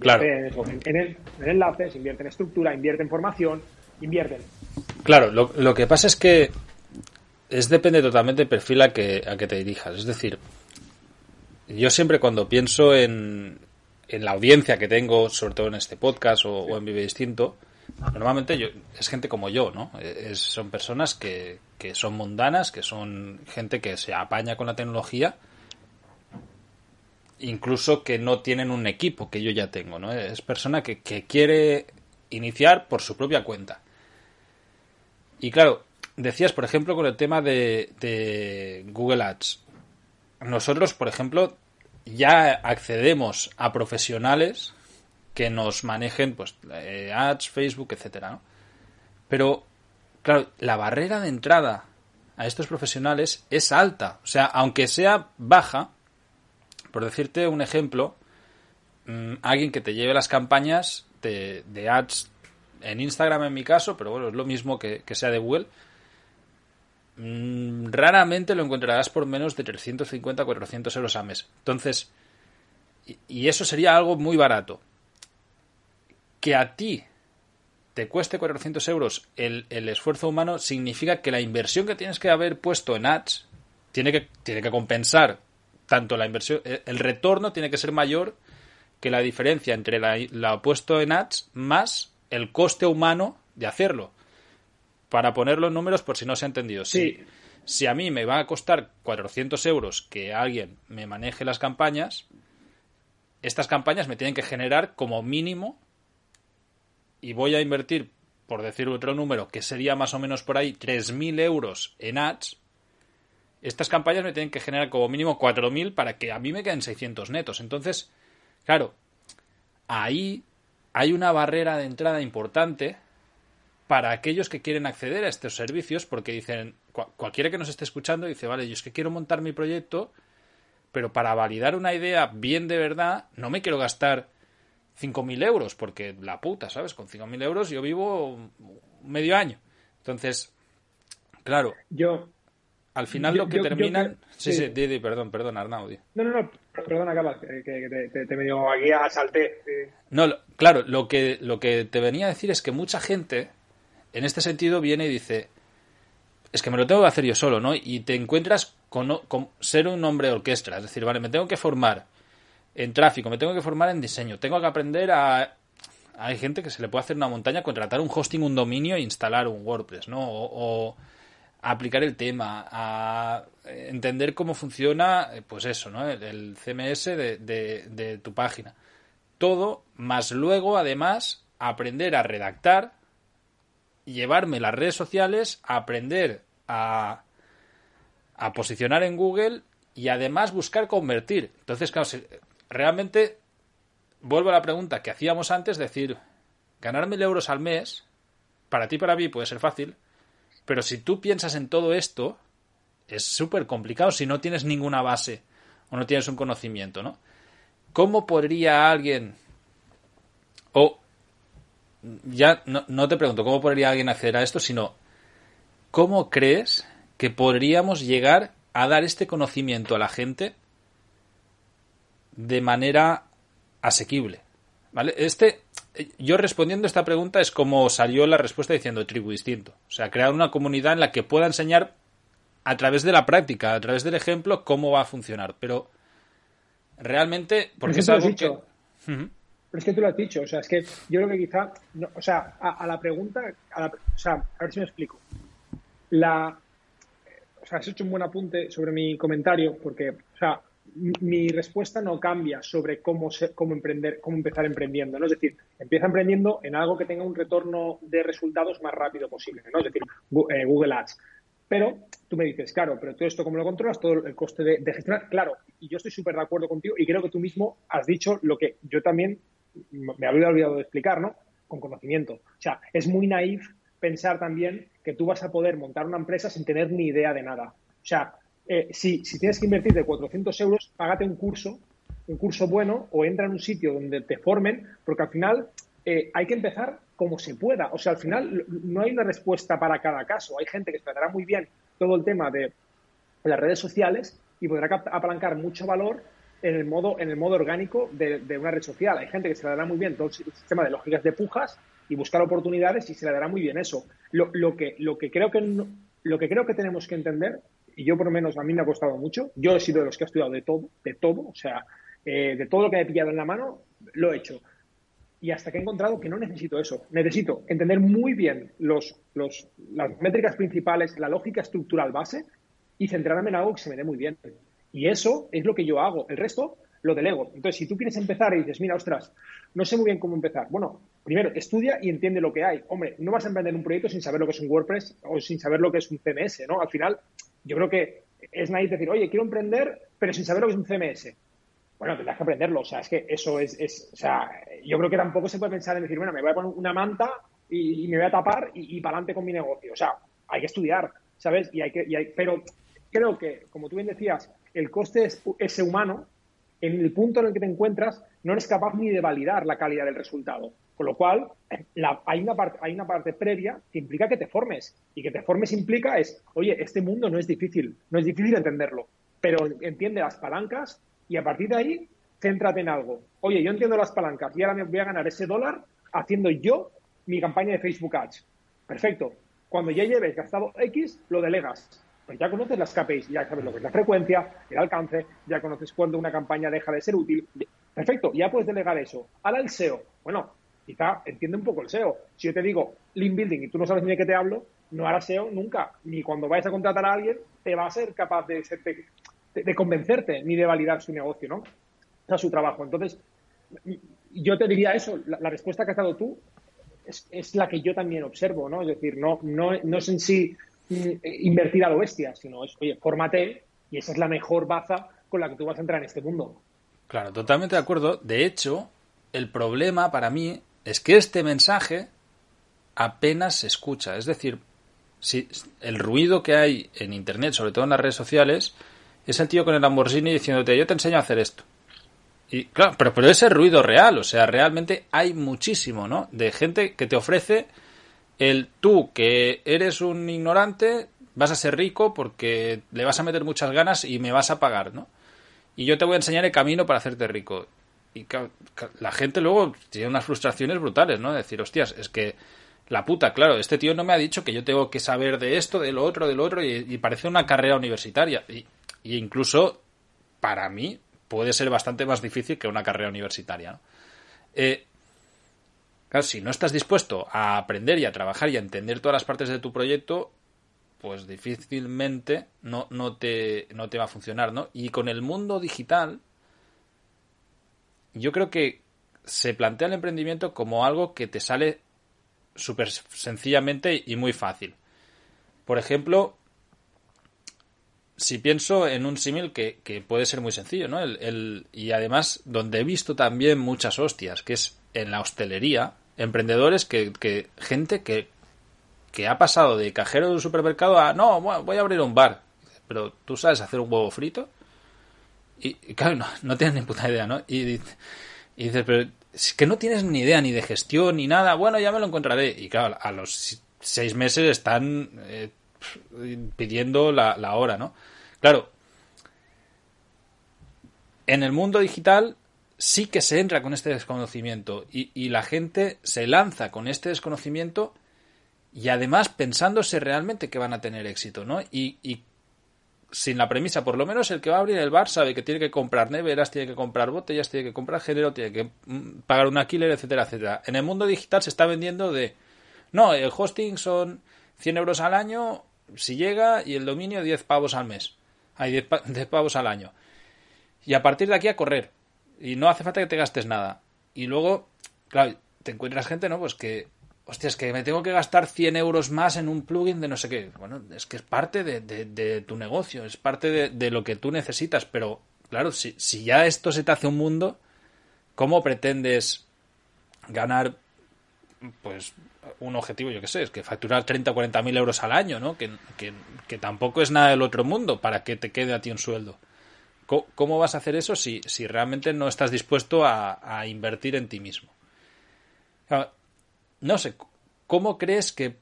claro. en enlaces, invierte en estructura, invierte en formación, invierte. Claro, lo que pasa es que depende totalmente del perfil a que te dirijas. Es decir, yo siempre cuando pienso en la audiencia que tengo, sobre todo en este podcast o en Vividistinto, normalmente es gente como yo, ¿no? Son personas que son mundanas, que son gente que se apaña con la tecnología, incluso que no tienen un equipo que yo ya tengo, ¿no? Es persona que quiere iniciar por su propia cuenta. Y claro, decías, por ejemplo, con el tema de Google Ads. Nosotros, por ejemplo, ya accedemos a profesionales que nos manejen pues ads, Facebook, etcétera, ¿no? Pero, claro, la barrera de entrada a estos profesionales es alta. O sea, aunque sea baja, por decirte un ejemplo, alguien que te lleve las campañas de ads en Instagram en mi caso, pero bueno, es lo mismo que sea de Google, raramente lo encontrarás por menos de 350-400 euros al mes. Entonces, y eso sería algo muy barato. Que a ti te cueste 400 euros el esfuerzo humano significa que la inversión que tienes que haber puesto en ads tiene que compensar tanto la inversión, el retorno tiene que ser mayor que la diferencia entre la puesto en ads más el coste humano de hacerlo, para poner los números por si no se ha entendido. Sí. Si a mí me va a costar 400 euros que alguien me maneje las campañas, estas campañas me tienen que generar como mínimo, y voy a invertir, por decir otro número, que sería más o menos por ahí, 3.000 euros en ads. Estas campañas me tienen que generar como mínimo 4.000 para que a mí me queden 600 netos. Entonces, claro, ahí hay una barrera de entrada importante para aquellos que quieren acceder a estos servicios, porque dicen, cualquiera que nos esté escuchando dice, vale, yo es que quiero montar mi proyecto, pero para validar una idea bien de verdad no me quiero gastar 5.000 euros, porque la puta, ¿sabes? Con 5.000 euros yo vivo medio año. Entonces, claro, yo al final yo, lo que terminan... Sí, perdón, Arnau. No, perdona, Carlos, que te medio aquí asalté. No, claro, lo que te venía a decir es que mucha gente en este sentido viene y dice, es que me lo tengo que hacer yo solo, ¿no? Y te encuentras con ser un hombre de orquesta, es decir, vale, me tengo que formar en tráfico, me tengo que formar en diseño, tengo que aprender a... Hay gente que se le puede hacer una montaña, contratar un hosting, un dominio e instalar un WordPress, ¿no? O aplicar el tema, a entender cómo funciona, pues eso, ¿no? El CMS de tu página. Todo, más luego, además, aprender a redactar, llevarme las redes sociales, aprender a posicionar en Google y además buscar convertir. Entonces, claro, realmente, vuelvo a la pregunta que hacíamos antes, decir, ganar 1.000 euros al mes, para ti y para mí puede ser fácil, pero si tú piensas en todo esto, es súper complicado si no tienes ninguna base o no tienes un conocimiento, ¿no? ¿Cómo podría alguien, no te pregunto cómo podría alguien acceder a esto, sino cómo crees que podríamos llegar a dar este conocimiento a la gente de manera asequible, ¿vale? Yo respondiendo esta pregunta es como salió la respuesta diciendo tribu distinto. O sea, crear una comunidad en la que pueda enseñar a través de la práctica, a través del ejemplo, cómo va a funcionar. Pero realmente, porque es algo que... Uh-huh. Pero es que tú lo has dicho. O sea, es que yo creo que quizá... No, o sea, a la pregunta... o sea, a ver si me explico. O sea, has hecho un buen apunte sobre mi comentario porque, o sea, mi respuesta no cambia sobre cómo empezar emprendiendo, ¿no? Es decir, empieza emprendiendo en algo que tenga un retorno de resultados más rápido posible, ¿no? Es decir, Google Ads. Pero tú me dices, claro, pero todo esto, ¿cómo lo controlas? Todo el coste de gestionar. Claro, y yo estoy súper de acuerdo contigo y creo que tú mismo has dicho lo que yo también me había olvidado de explicar, ¿no? Con conocimiento. O sea, es muy naif pensar también que tú vas a poder montar una empresa sin tener ni idea de nada. O sea, si tienes que invertir de 400 euros, págate un curso bueno o entra en un sitio donde te formen, porque al final hay que empezar como se pueda. O sea, al final no hay una respuesta para cada caso. Hay gente que tratará muy bien todo el tema de las redes sociales y podrá apalancar mucho valor en el modo orgánico de una red social. Hay gente que se tratará muy bien todo el sistema de lógicas de pujas y buscar oportunidades y se le dará muy bien eso. Lo que creo que tenemos que entender, y yo por lo menos a mí me ha costado mucho, yo he sido de los que he estudiado de todo, o sea, de todo lo que he pillado en la mano, lo he hecho. Y hasta que he encontrado que no necesito eso. Necesito entender muy bien las métricas principales, la lógica estructural base y centrarme en algo que se me dé muy bien. Y eso es lo que yo hago. El resto lo delego. Entonces, si tú quieres empezar y dices, mira, ostras, no sé muy bien cómo empezar. Bueno, primero, estudia y entiende lo que hay. Hombre, no vas a emprender un proyecto sin saber lo que es un WordPress o sin saber lo que es un CMS, ¿no? Al final, yo creo que es naif decir, oye, quiero emprender, pero sin saber lo que es un CMS. Bueno, tendrás que aprenderlo. O sea, es que eso es o sea, yo creo que tampoco se puede pensar en decir, bueno, me voy a poner una manta y me voy a tapar y para adelante con mi negocio. O sea, hay que estudiar, ¿sabes? Pero creo que, como tú bien decías, el coste es ese humano. En el punto en el que te encuentras, no eres capaz ni de validar la calidad del resultado. Con lo cual, hay una parte previa que implica que te formes. Y que te formes implica oye, este mundo no es difícil entenderlo. Pero entiende las palancas y a partir de ahí, céntrate en algo. Oye, yo entiendo las palancas y ahora me voy a ganar ese dólar haciendo yo mi campaña de Facebook Ads. Perfecto. Cuando ya lleves gastado X, lo delegas. Pues ya conoces las KPIs, ya sabes lo que es la frecuencia, el alcance, ya conoces cuándo una campaña deja de ser útil. Perfecto, ya puedes delegar eso. Ahora el SEO. Bueno, Quizá entiende un poco el SEO. Si yo te digo link building y tú no sabes ni de qué te hablo, no harás SEO nunca. Ni cuando vayas a contratar a alguien te va a ser capaz de convencerte ni de validar su negocio, ¿no? O sea, su trabajo. Entonces, yo te diría eso. La respuesta que has dado tú es la que yo también observo, ¿no? Es decir, no es en sí invertir a lo bestia, sino es, oye, fórmate y esa es la mejor baza con la que tú vas a entrar en este mundo. Claro, totalmente de acuerdo. De hecho, el problema para mí es que este mensaje apenas se escucha. Es decir, si el ruido que hay en Internet, sobre todo en las redes sociales, es el tío con el Lamborghini diciéndote, yo te enseño a hacer esto. Y claro, pero ese ruido real, o sea, realmente hay muchísimo, ¿no? De gente que te ofrece el tú, que eres un ignorante, vas a ser rico porque le vas a meter muchas ganas y me vas a pagar, ¿no? Y yo te voy a enseñar el camino para hacerte rico. Y la gente luego tiene unas frustraciones brutales, ¿no? Decir, hostias, es que la puta, claro, este tío no me ha dicho que yo tengo que saber de esto, de lo otro, y parece una carrera universitaria. Y incluso, para mí, puede ser bastante más difícil que una carrera universitaria, ¿no? Claro, si no estás dispuesto a aprender y a trabajar y a entender todas las partes de tu proyecto, pues difícilmente no te va a funcionar, ¿no? Y con el mundo digital, yo creo que se plantea el emprendimiento como algo que te sale súper sencillamente y muy fácil. Por ejemplo, si pienso en un símil que puede ser muy sencillo, ¿no? Y además, donde he visto también muchas hostias, que es en la hostelería, emprendedores, gente que ha pasado de cajero de un supermercado a, no, voy a abrir un bar. Pero, ¿tú sabes hacer un huevo frito? Y claro, no tienes ni puta idea, ¿no? Y dices, pero es que no tienes ni idea ni de gestión ni nada. Bueno, ya me lo encontraré. Y claro, a los 6 meses están pidiendo la hora, ¿no? Claro, en el mundo digital sí que se entra con este desconocimiento y la gente se lanza con este desconocimiento y además pensándose realmente que van a tener éxito, ¿no? Y sin la premisa, por lo menos el que va a abrir el bar sabe que tiene que comprar neveras, tiene que comprar botellas, tiene que comprar género, tiene que pagar un alquiler, etcétera, etcétera. En el mundo digital se está vendiendo de, no, el hosting son 100 euros al año, si llega, y el dominio 10 pavos al mes. Hay 10 pavos al año. Y a partir de aquí a correr. Y no hace falta que te gastes nada. Y luego, claro, te encuentras gente, ¿no? Pues que, hostia, es que me tengo que gastar 100 euros más en un plugin de no sé qué. Bueno, es que es parte de tu negocio, es parte de lo que tú necesitas. Pero, claro, si ya esto se te hace un mundo, ¿cómo pretendes ganar, pues, un objetivo? Yo qué sé, es que facturar 30 o 40 mil euros al año, ¿no? Que tampoco es nada del otro mundo para que te quede a ti un sueldo. ¿Cómo vas a hacer eso si realmente no estás dispuesto a invertir en ti mismo? Claro, no sé, ¿cómo crees que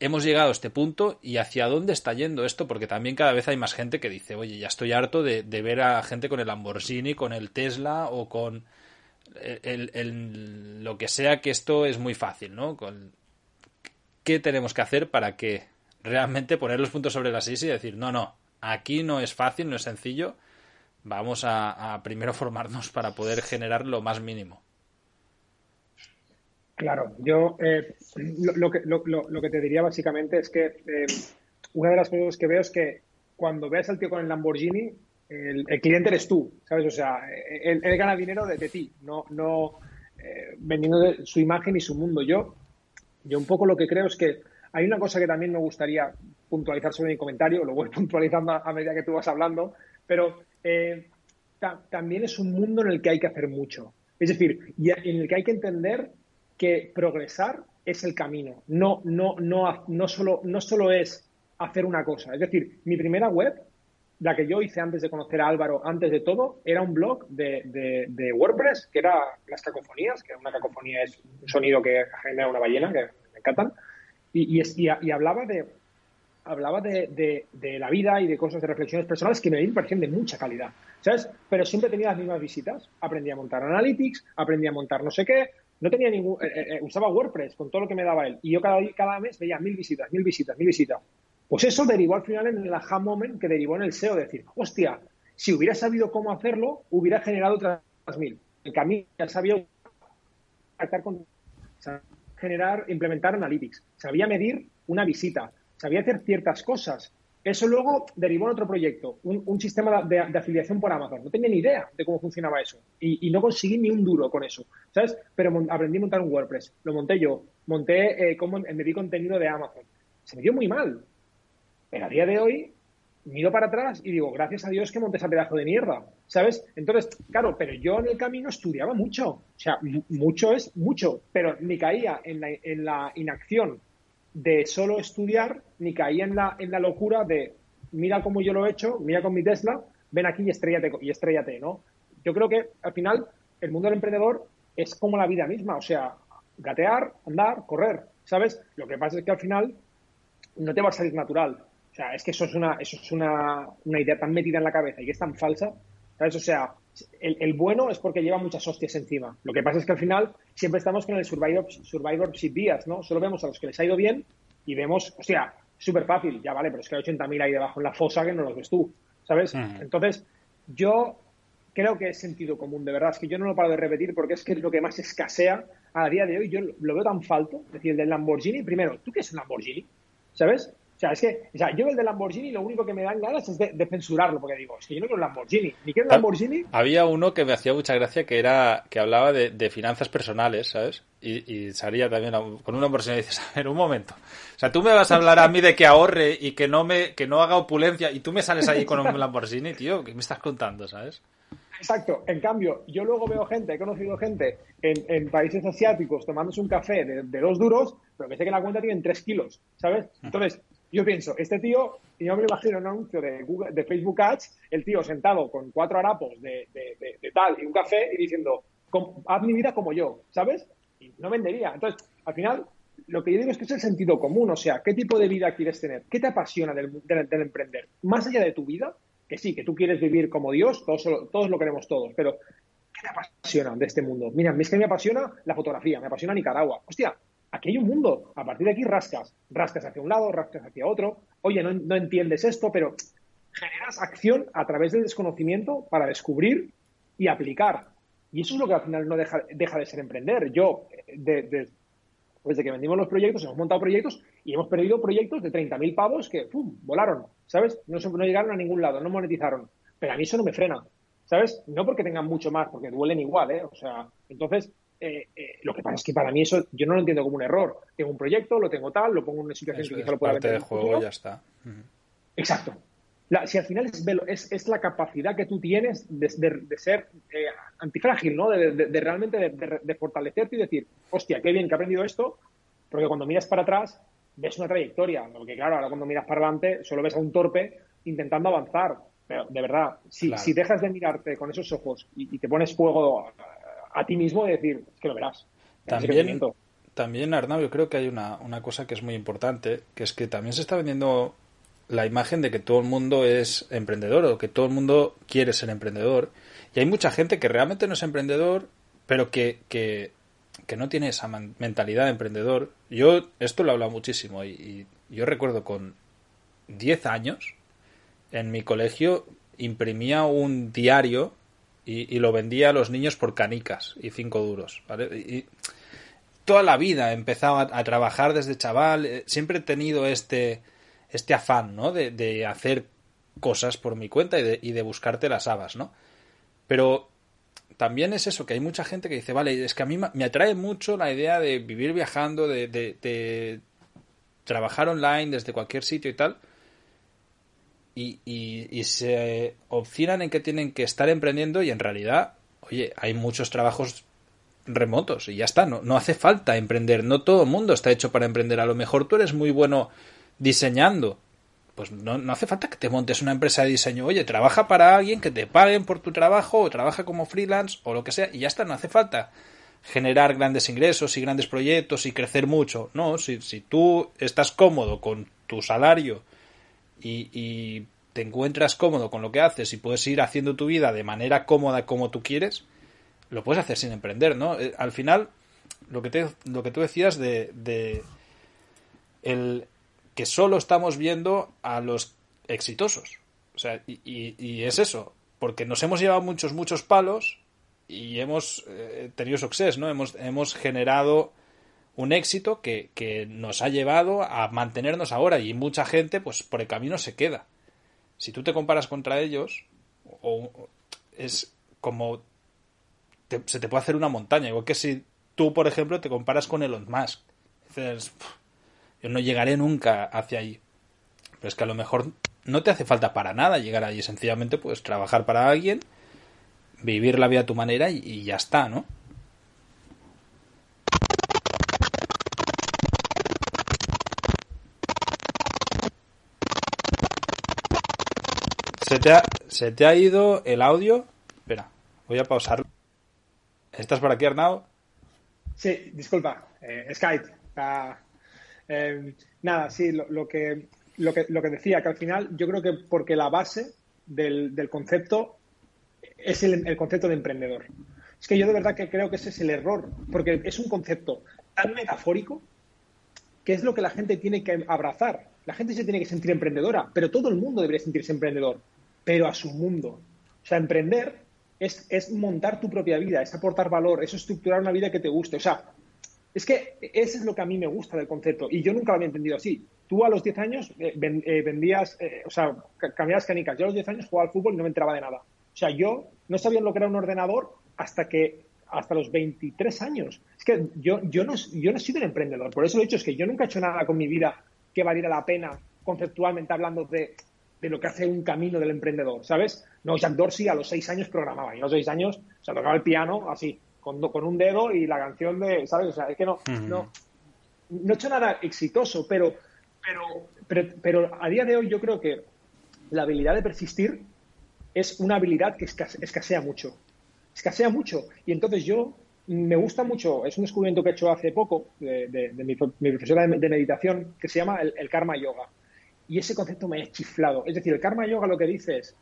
hemos llegado a este punto y hacia dónde está yendo esto? Porque también cada vez hay más gente que dice, oye, ya estoy harto de ver a gente con el Lamborghini, con el Tesla o con el lo que sea, que esto es muy fácil, ¿no? ¿Qué tenemos que hacer para que realmente poner los puntos sobre las is y decir, no, aquí no es fácil, no es sencillo, vamos a primero formarnos para poder generar lo más mínimo? Claro, yo lo que te diría básicamente es que una de las cosas que veo es que cuando veas al tío con el Lamborghini, el cliente eres tú, ¿sabes? O sea, él gana dinero de ti, no vendiendo su imagen y su mundo. Yo un poco lo que creo es que hay una cosa que también me gustaría puntualizar sobre mi comentario, lo voy puntualizando a medida que tú vas hablando, pero también es un mundo en el que hay que hacer mucho. Es decir, en el que hay que entender que progresar es el camino, no solo es hacer una cosa. Es decir, mi primera web, la que yo hice antes de conocer a Álvaro, antes de todo, era un blog de WordPress, que era Las Cacofonías, que una cacofonía es un sonido que genera una ballena, que me encantan, y hablaba de la vida y de cosas, de reflexiones personales que me parecían de mucha calidad, ¿sabes? Pero siempre tenía las mismas visitas. Aprendí a montar Analytics, aprendí a montar no sé qué. No tenía ningún... usaba WordPress con todo lo que me daba él. Y yo cada mes veía 1000 visitas. Pues eso derivó al final en el aha moment que derivó en el SEO. De decir, hostia, si hubiera sabido cómo hacerlo, hubiera generado otras 1000. El camino ya sabía contactar con, generar, implementar Analytics, sabía medir una visita, sabía hacer ciertas cosas. Eso luego derivó en otro proyecto, un sistema de afiliación por Amazon. No tenía ni idea de cómo funcionaba eso y no conseguí ni un duro con eso, ¿sabes? Pero aprendí a montar un WordPress, lo monté yo, monté cómo medir contenido de Amazon. Se me dio muy mal, pero a día de hoy miro para atrás y digo, gracias a Dios que monté ese pedazo de mierda, ¿sabes? Entonces, claro, pero yo en el camino estudiaba mucho, o sea, mucho es mucho, pero ni caía en la inacción de solo estudiar, ni caía en la locura de mira cómo yo lo he hecho, mira con mi Tesla, ven aquí y estrellate, ¿no? Yo creo que, al final, el mundo del emprendedor es como la vida misma, o sea, gatear, andar, correr, ¿sabes? Lo que pasa es que, al final, no te va a salir natural. O sea, es que eso es una idea tan metida en la cabeza y que es tan falsa, ¿sabes? O sea, el bueno es porque lleva muchas hostias encima. Lo que pasa es que al final siempre estamos con el survivorship bias, ¿no? Solo vemos a los que les ha ido bien y vemos, hostia, súper fácil, ya vale, pero es que hay 80.000 ahí debajo en la fosa que no los ves tú, ¿sabes? Uh-huh. Entonces, yo creo que es sentido común, de verdad. Es que yo no lo paro de repetir porque es que es lo que más escasea a día de hoy. Yo lo veo tan falto. Es decir, el del Lamborghini, primero, ¿tú qué es un Lamborghini? ¿Sabes? O sea, es que yo el de Lamborghini lo único que me dan ganas es de censurarlo, porque digo, es que yo no quiero Lamborghini, ni quiero Lamborghini. Había uno que me hacía mucha gracia que hablaba de finanzas personales, ¿sabes? Y salía también con una persona y dices, a ver, un momento. O sea, tú me vas a hablar a mí de que ahorre y que no haga opulencia y tú me sales ahí con un Lamborghini, tío, ¿qué me estás contando, sabes? Exacto. En cambio, yo luego veo gente, he conocido gente en países asiáticos tomándose un café de dos duros, pero que sé que en la cuenta tienen 3 kilos, ¿sabes? Entonces, yo pienso, este tío, yo me imagino un anuncio de Facebook Ads, el tío sentado con 4 harapos de tal y un café y diciendo, haz mi vida como yo, ¿sabes? Y no vendería. Entonces, al final, lo que yo digo es que es el sentido común, o sea, ¿qué tipo de vida quieres tener? ¿Qué te apasiona del emprender? Más allá de tu vida, que sí, que tú quieres vivir como Dios, todos lo queremos todos, pero ¿qué te apasiona de este mundo? Mira, es que me apasiona la fotografía, me apasiona Nicaragua, hostia. Aquí hay un mundo. A partir de aquí rascas hacia un lado, rascas hacia otro. Oye, no entiendes esto, pero generas acción a través del desconocimiento para descubrir y aplicar. Y eso es lo que al final no deja de ser emprender. Yo, desde que vendimos los proyectos, hemos montado proyectos y hemos perdido proyectos de 30.000 pavos que ¡pum!, volaron, ¿sabes? No llegaron a ningún lado, no monetizaron. Pero a mí eso no me frena, ¿sabes? No porque tengan mucho más, porque duelen igual, ¿eh? O sea, entonces... lo que pasa es que para mí eso yo no lo entiendo como un error. Tengo un proyecto, lo tengo tal, lo pongo en una situación eso que quizá lo pueda vender. Es parte del juego, ya está. Uh-huh. Exacto. Si al final es la capacidad que tú tienes de ser antifrágil, ¿no? De realmente de fortalecerte y decir, hostia, qué bien que he aprendido esto, porque cuando miras para atrás ves una trayectoria. Porque claro, ahora cuando miras para adelante solo ves a un torpe intentando avanzar. Pero de verdad, si dejas de mirarte con esos ojos y te pones fuego a ti mismo de decir, es que lo verás. También, Arnau, yo creo que hay una cosa que es muy importante, que es que también se está vendiendo la imagen de que todo el mundo es emprendedor o que todo el mundo quiere ser emprendedor. Y hay mucha gente que realmente no es emprendedor, pero que no tiene esa mentalidad de emprendedor. Yo esto lo he hablado muchísimo y yo recuerdo con 10 años en mi colegio imprimía un diario y lo vendía a los niños por canicas y 5 duros, ¿vale? Y toda la vida he empezado a trabajar desde chaval, siempre he tenido este afán, ¿no? De hacer cosas por mi cuenta y de buscarte las habas, ¿no? Pero también es eso, que hay mucha gente que dice, vale, es que a mí me atrae mucho la idea de vivir viajando, de trabajar online desde cualquier sitio y tal. Y se obstinan en que tienen que estar emprendiendo y en realidad, oye, hay muchos trabajos remotos y ya está, no hace falta emprender, no todo el mundo está hecho para emprender, a lo mejor tú eres muy bueno diseñando, pues no hace falta que te montes una empresa de diseño, oye, trabaja para alguien que te paguen por tu trabajo o trabaja como freelance o lo que sea y ya está, no hace falta generar grandes ingresos y grandes proyectos y crecer mucho, no, si tú estás cómodo con tu salario y te encuentras cómodo con lo que haces y puedes ir haciendo tu vida de manera cómoda como tú quieres, lo puedes hacer sin emprender, ¿no? Al final, lo que tú decías de el que solo estamos viendo a los exitosos, o sea, y es eso, porque nos hemos llevado muchos palos y hemos tenido success, ¿no? Hemos generado un éxito que nos ha llevado a mantenernos ahora, y mucha gente pues por el camino se queda. Si tú te comparas contra ellos, es como se te puede hacer una montaña. Igual que si tú, por ejemplo, te comparas con Elon Musk, dices, yo no llegaré nunca hacia allí. Pero es que a lo mejor no te hace falta para nada llegar allí. Sencillamente puedes trabajar para alguien, vivir la vida a tu manera y ya está, ¿no? ¿Se te ha ido el audio? Espera, voy a pausarlo. ¿Estás por aquí, Arnau? Sí, disculpa, Skype. Nada, sí, lo que decía, que al final yo creo que porque la base del concepto es el concepto de emprendedor. Es que yo de verdad que creo que ese es el error, porque es un concepto tan metafórico que es lo que la gente tiene que abrazar. La gente se tiene que sentir emprendedora, pero todo el mundo debería sentirse emprendedor, pero a su mundo. O sea, emprender es montar tu propia vida, es aportar valor, es estructurar una vida que te guste. O sea, es que eso es lo que a mí me gusta del concepto, y yo nunca lo había entendido así. Tú a los 10 años vendías, o sea, cambiabas canicas. Yo a los 10 años jugaba al fútbol y no me enteraba de nada. O sea, yo no sabía lo que era un ordenador hasta los 23 años. Es que yo no he sido un emprendedor. Por eso lo he dicho, es que yo nunca he hecho nada con mi vida que valiera la pena, conceptualmente hablando, de lo que hace un camino del emprendedor, ¿sabes? No, Jack Dorsey a los 6 años programaba. Y a los 6 años, o sea, tocaba el piano así, con un dedo y la canción de, ¿sabes? O sea, es que no he hecho nada exitoso, pero a día de hoy yo creo que la habilidad de persistir es una habilidad que escasea mucho. Y entonces me gusta mucho, es un descubrimiento que he hecho hace poco de mi profesora de meditación, que se llama el Karma Yoga. Y ese concepto me ha chiflado. Es decir, el Karma Yoga lo que dice es,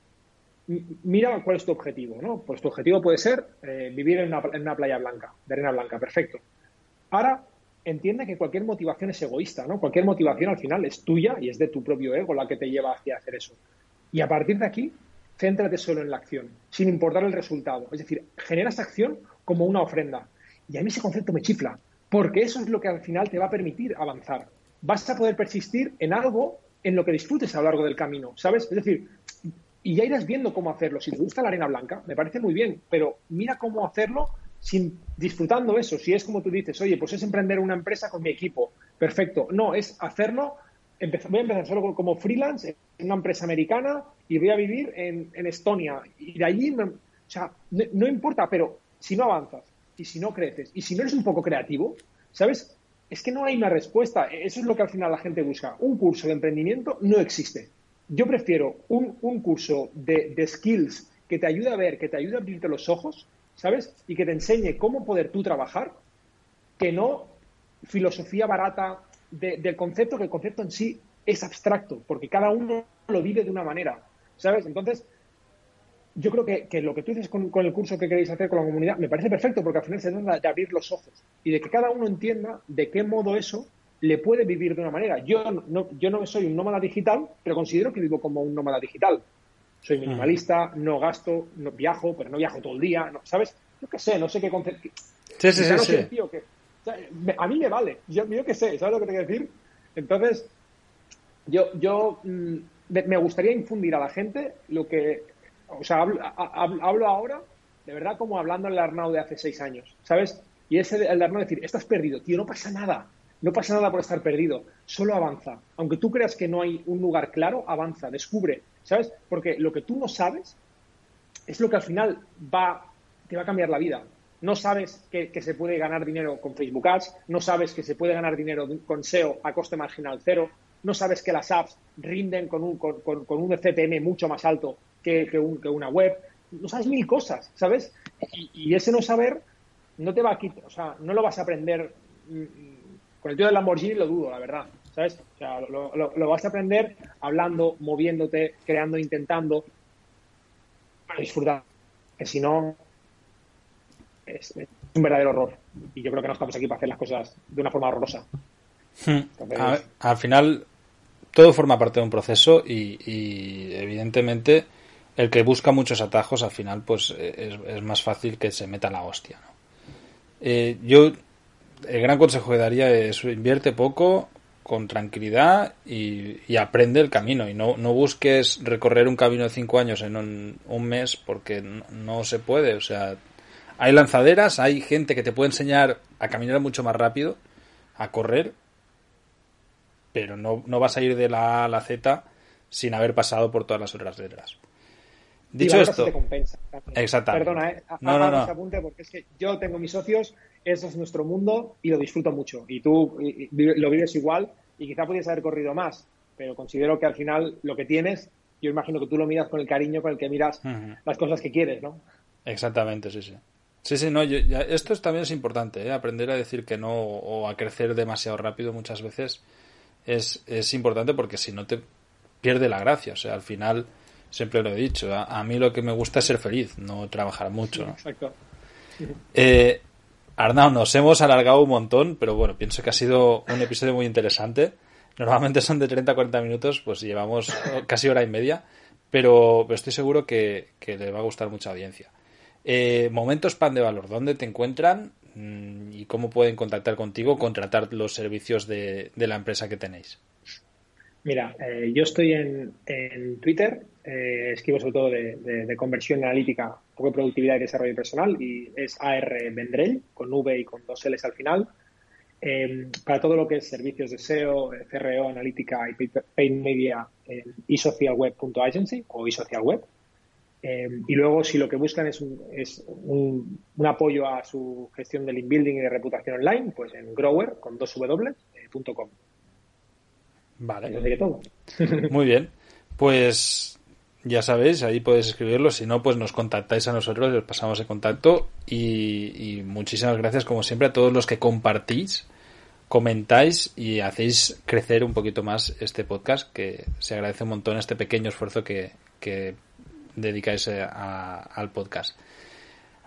mira cuál es tu objetivo, ¿no? Pues tu objetivo puede ser vivir en una playa blanca, de arena blanca, perfecto. Ahora, entiende que cualquier motivación es egoísta, ¿no? Cualquier motivación al final es tuya y es de tu propio ego la que te lleva hacia hacer eso. Y a partir de aquí, céntrate solo en la acción, sin importar el resultado. Es decir, genera esa acción como una ofrenda. Y a mí ese concepto me chifla, porque eso es lo que al final te va a permitir avanzar. Vas a poder persistir en algo en lo que disfrutes a lo largo del camino, ¿sabes? Es decir, y ya irás viendo cómo hacerlo. Si te gusta la arena blanca, me parece muy bien, pero mira cómo hacerlo disfrutando eso. Si es como tú dices, oye, pues es emprender una empresa con mi equipo, perfecto. No, es hacerlo, voy a empezar solo como freelance en una empresa americana y voy a vivir en Estonia. Y de allí, o sea, no importa, pero si no avanzas y si no creces y si no eres un poco creativo, ¿sabes? Es que no hay una respuesta. Eso es lo que al final la gente busca. Un curso de emprendimiento no existe. Yo prefiero un curso de skills que te ayude a ver, que te ayude a abrirte los ojos, ¿sabes? Y que te enseñe cómo poder tú trabajar, que no filosofía barata del concepto, que el concepto en sí es abstracto, porque cada uno lo vive de una manera, ¿sabes? Entonces, yo creo que lo que tú dices con el curso que queréis hacer con la comunidad me parece perfecto, porque al final se trata de abrir los ojos y de que cada uno entienda de qué modo eso le puede vivir de una manera. Yo no soy un nómada digital, pero considero que vivo como un nómada digital. Soy minimalista, no gasto, no viajo, pero no viajo todo el día, no, ¿sabes? Yo qué sé, no sé qué concepto. Sí. Tío, que, o sea, a mí me vale, yo qué sé, ¿sabes lo que te quiero decir? Entonces, yo me gustaría infundir a la gente lo que, o sea, hablo ahora, de verdad, como hablando al Arnau de hace 6 años, ¿sabes? Y el Arnau decir, estás perdido, tío, no pasa nada. No pasa nada por estar perdido, solo avanza. Aunque tú creas que no hay un lugar claro, avanza, descubre, ¿sabes? Porque lo que tú no sabes es lo que al final te va a cambiar la vida. No sabes que se puede ganar dinero con Facebook Ads, no sabes que se puede ganar dinero con SEO a coste marginal cero, no sabes que las apps rinden con un CPM mucho más alto que una web. No sabes mil cosas, ¿sabes? Y ese no saber no te va a quitar, o sea, no lo vas a aprender. Con el tío del Lamborghini lo dudo, la verdad, ¿sabes? O sea, lo vas a aprender hablando, moviéndote, creando, intentando, pero disfrutar. Que si no, es un verdadero horror. Y yo creo que no estamos aquí para hacer las cosas de una forma horrorosa. Entonces, al final, todo forma parte de un proceso y evidentemente, el que busca muchos atajos al final pues es más fácil que se meta la hostia, ¿no? Yo el gran consejo que daría es invierte poco con tranquilidad y aprende el camino y no busques recorrer un camino de 5 años en un mes porque no se puede. O sea, hay lanzaderas, hay gente que te puede enseñar a caminar mucho más rápido, a correr, pero no vas a ir de la A a la Z sin haber pasado por todas las otras letras. Dicho esto, te compensa. Exactamente. Perdona, no. Ese apunte porque es que yo tengo mis socios, eso es nuestro mundo y lo disfruto mucho. Y tú lo vives igual y quizá pudieras haber corrido más, pero considero que al final lo que tienes, yo imagino que tú lo miras con el cariño con el que miras las cosas que quieres, ¿no? Exactamente, sí, sí. Sí, no, esto también es importante, ¿eh? Aprender a decir que no o a crecer demasiado rápido muchas veces es importante porque si no te pierde la gracia. O sea, al final, siempre lo he dicho, a mí lo que me gusta es ser feliz, no trabajar mucho, ¿no? Exacto. Arnau, nos hemos alargado un montón, pero bueno, pienso que ha sido un episodio muy interesante. Normalmente son de 30 a 40 minutos, pues llevamos casi hora y media, pero estoy seguro que les va a gustar mucha audiencia. Momentos Pan de Valor, ¿dónde te encuentran y cómo pueden contactar contigo, contratar los servicios de la empresa que tenéis? Mira, yo estoy en Twitter, escribo sobre todo de conversión analítica, un poco de productividad y desarrollo personal, y es AR Vendrell, con V y con 2 L's al final. Para todo lo que es servicios de SEO, CRO, analítica y paid media, iSocialWeb.agency o iSocialWeb. Y luego, si lo que buscan es un apoyo a su gestión del inbuilding y de reputación online, pues en Grower, con 2W.com. Vale. Entonces, ¿qué todo? Muy bien. Pues ya sabéis, ahí podéis escribirlo. Si no, pues nos contactáis a nosotros, les pasamos el contacto. Y muchísimas gracias, como siempre, a todos los que compartís, comentáis y hacéis crecer un poquito más este podcast, que se agradece un montón este pequeño esfuerzo que dedicáis al podcast.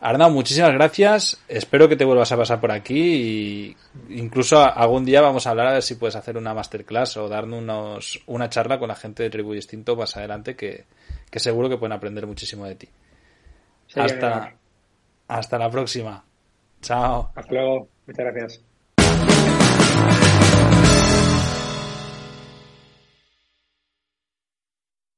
Arnau, muchísimas gracias. Espero que te vuelvas a pasar por aquí y incluso algún día vamos a hablar a ver si puedes hacer una masterclass o darnos una charla con la gente de Tribu Distinto más adelante que seguro que pueden aprender muchísimo de ti. Sí, hasta la próxima. Chao. Hasta luego. Muchas gracias.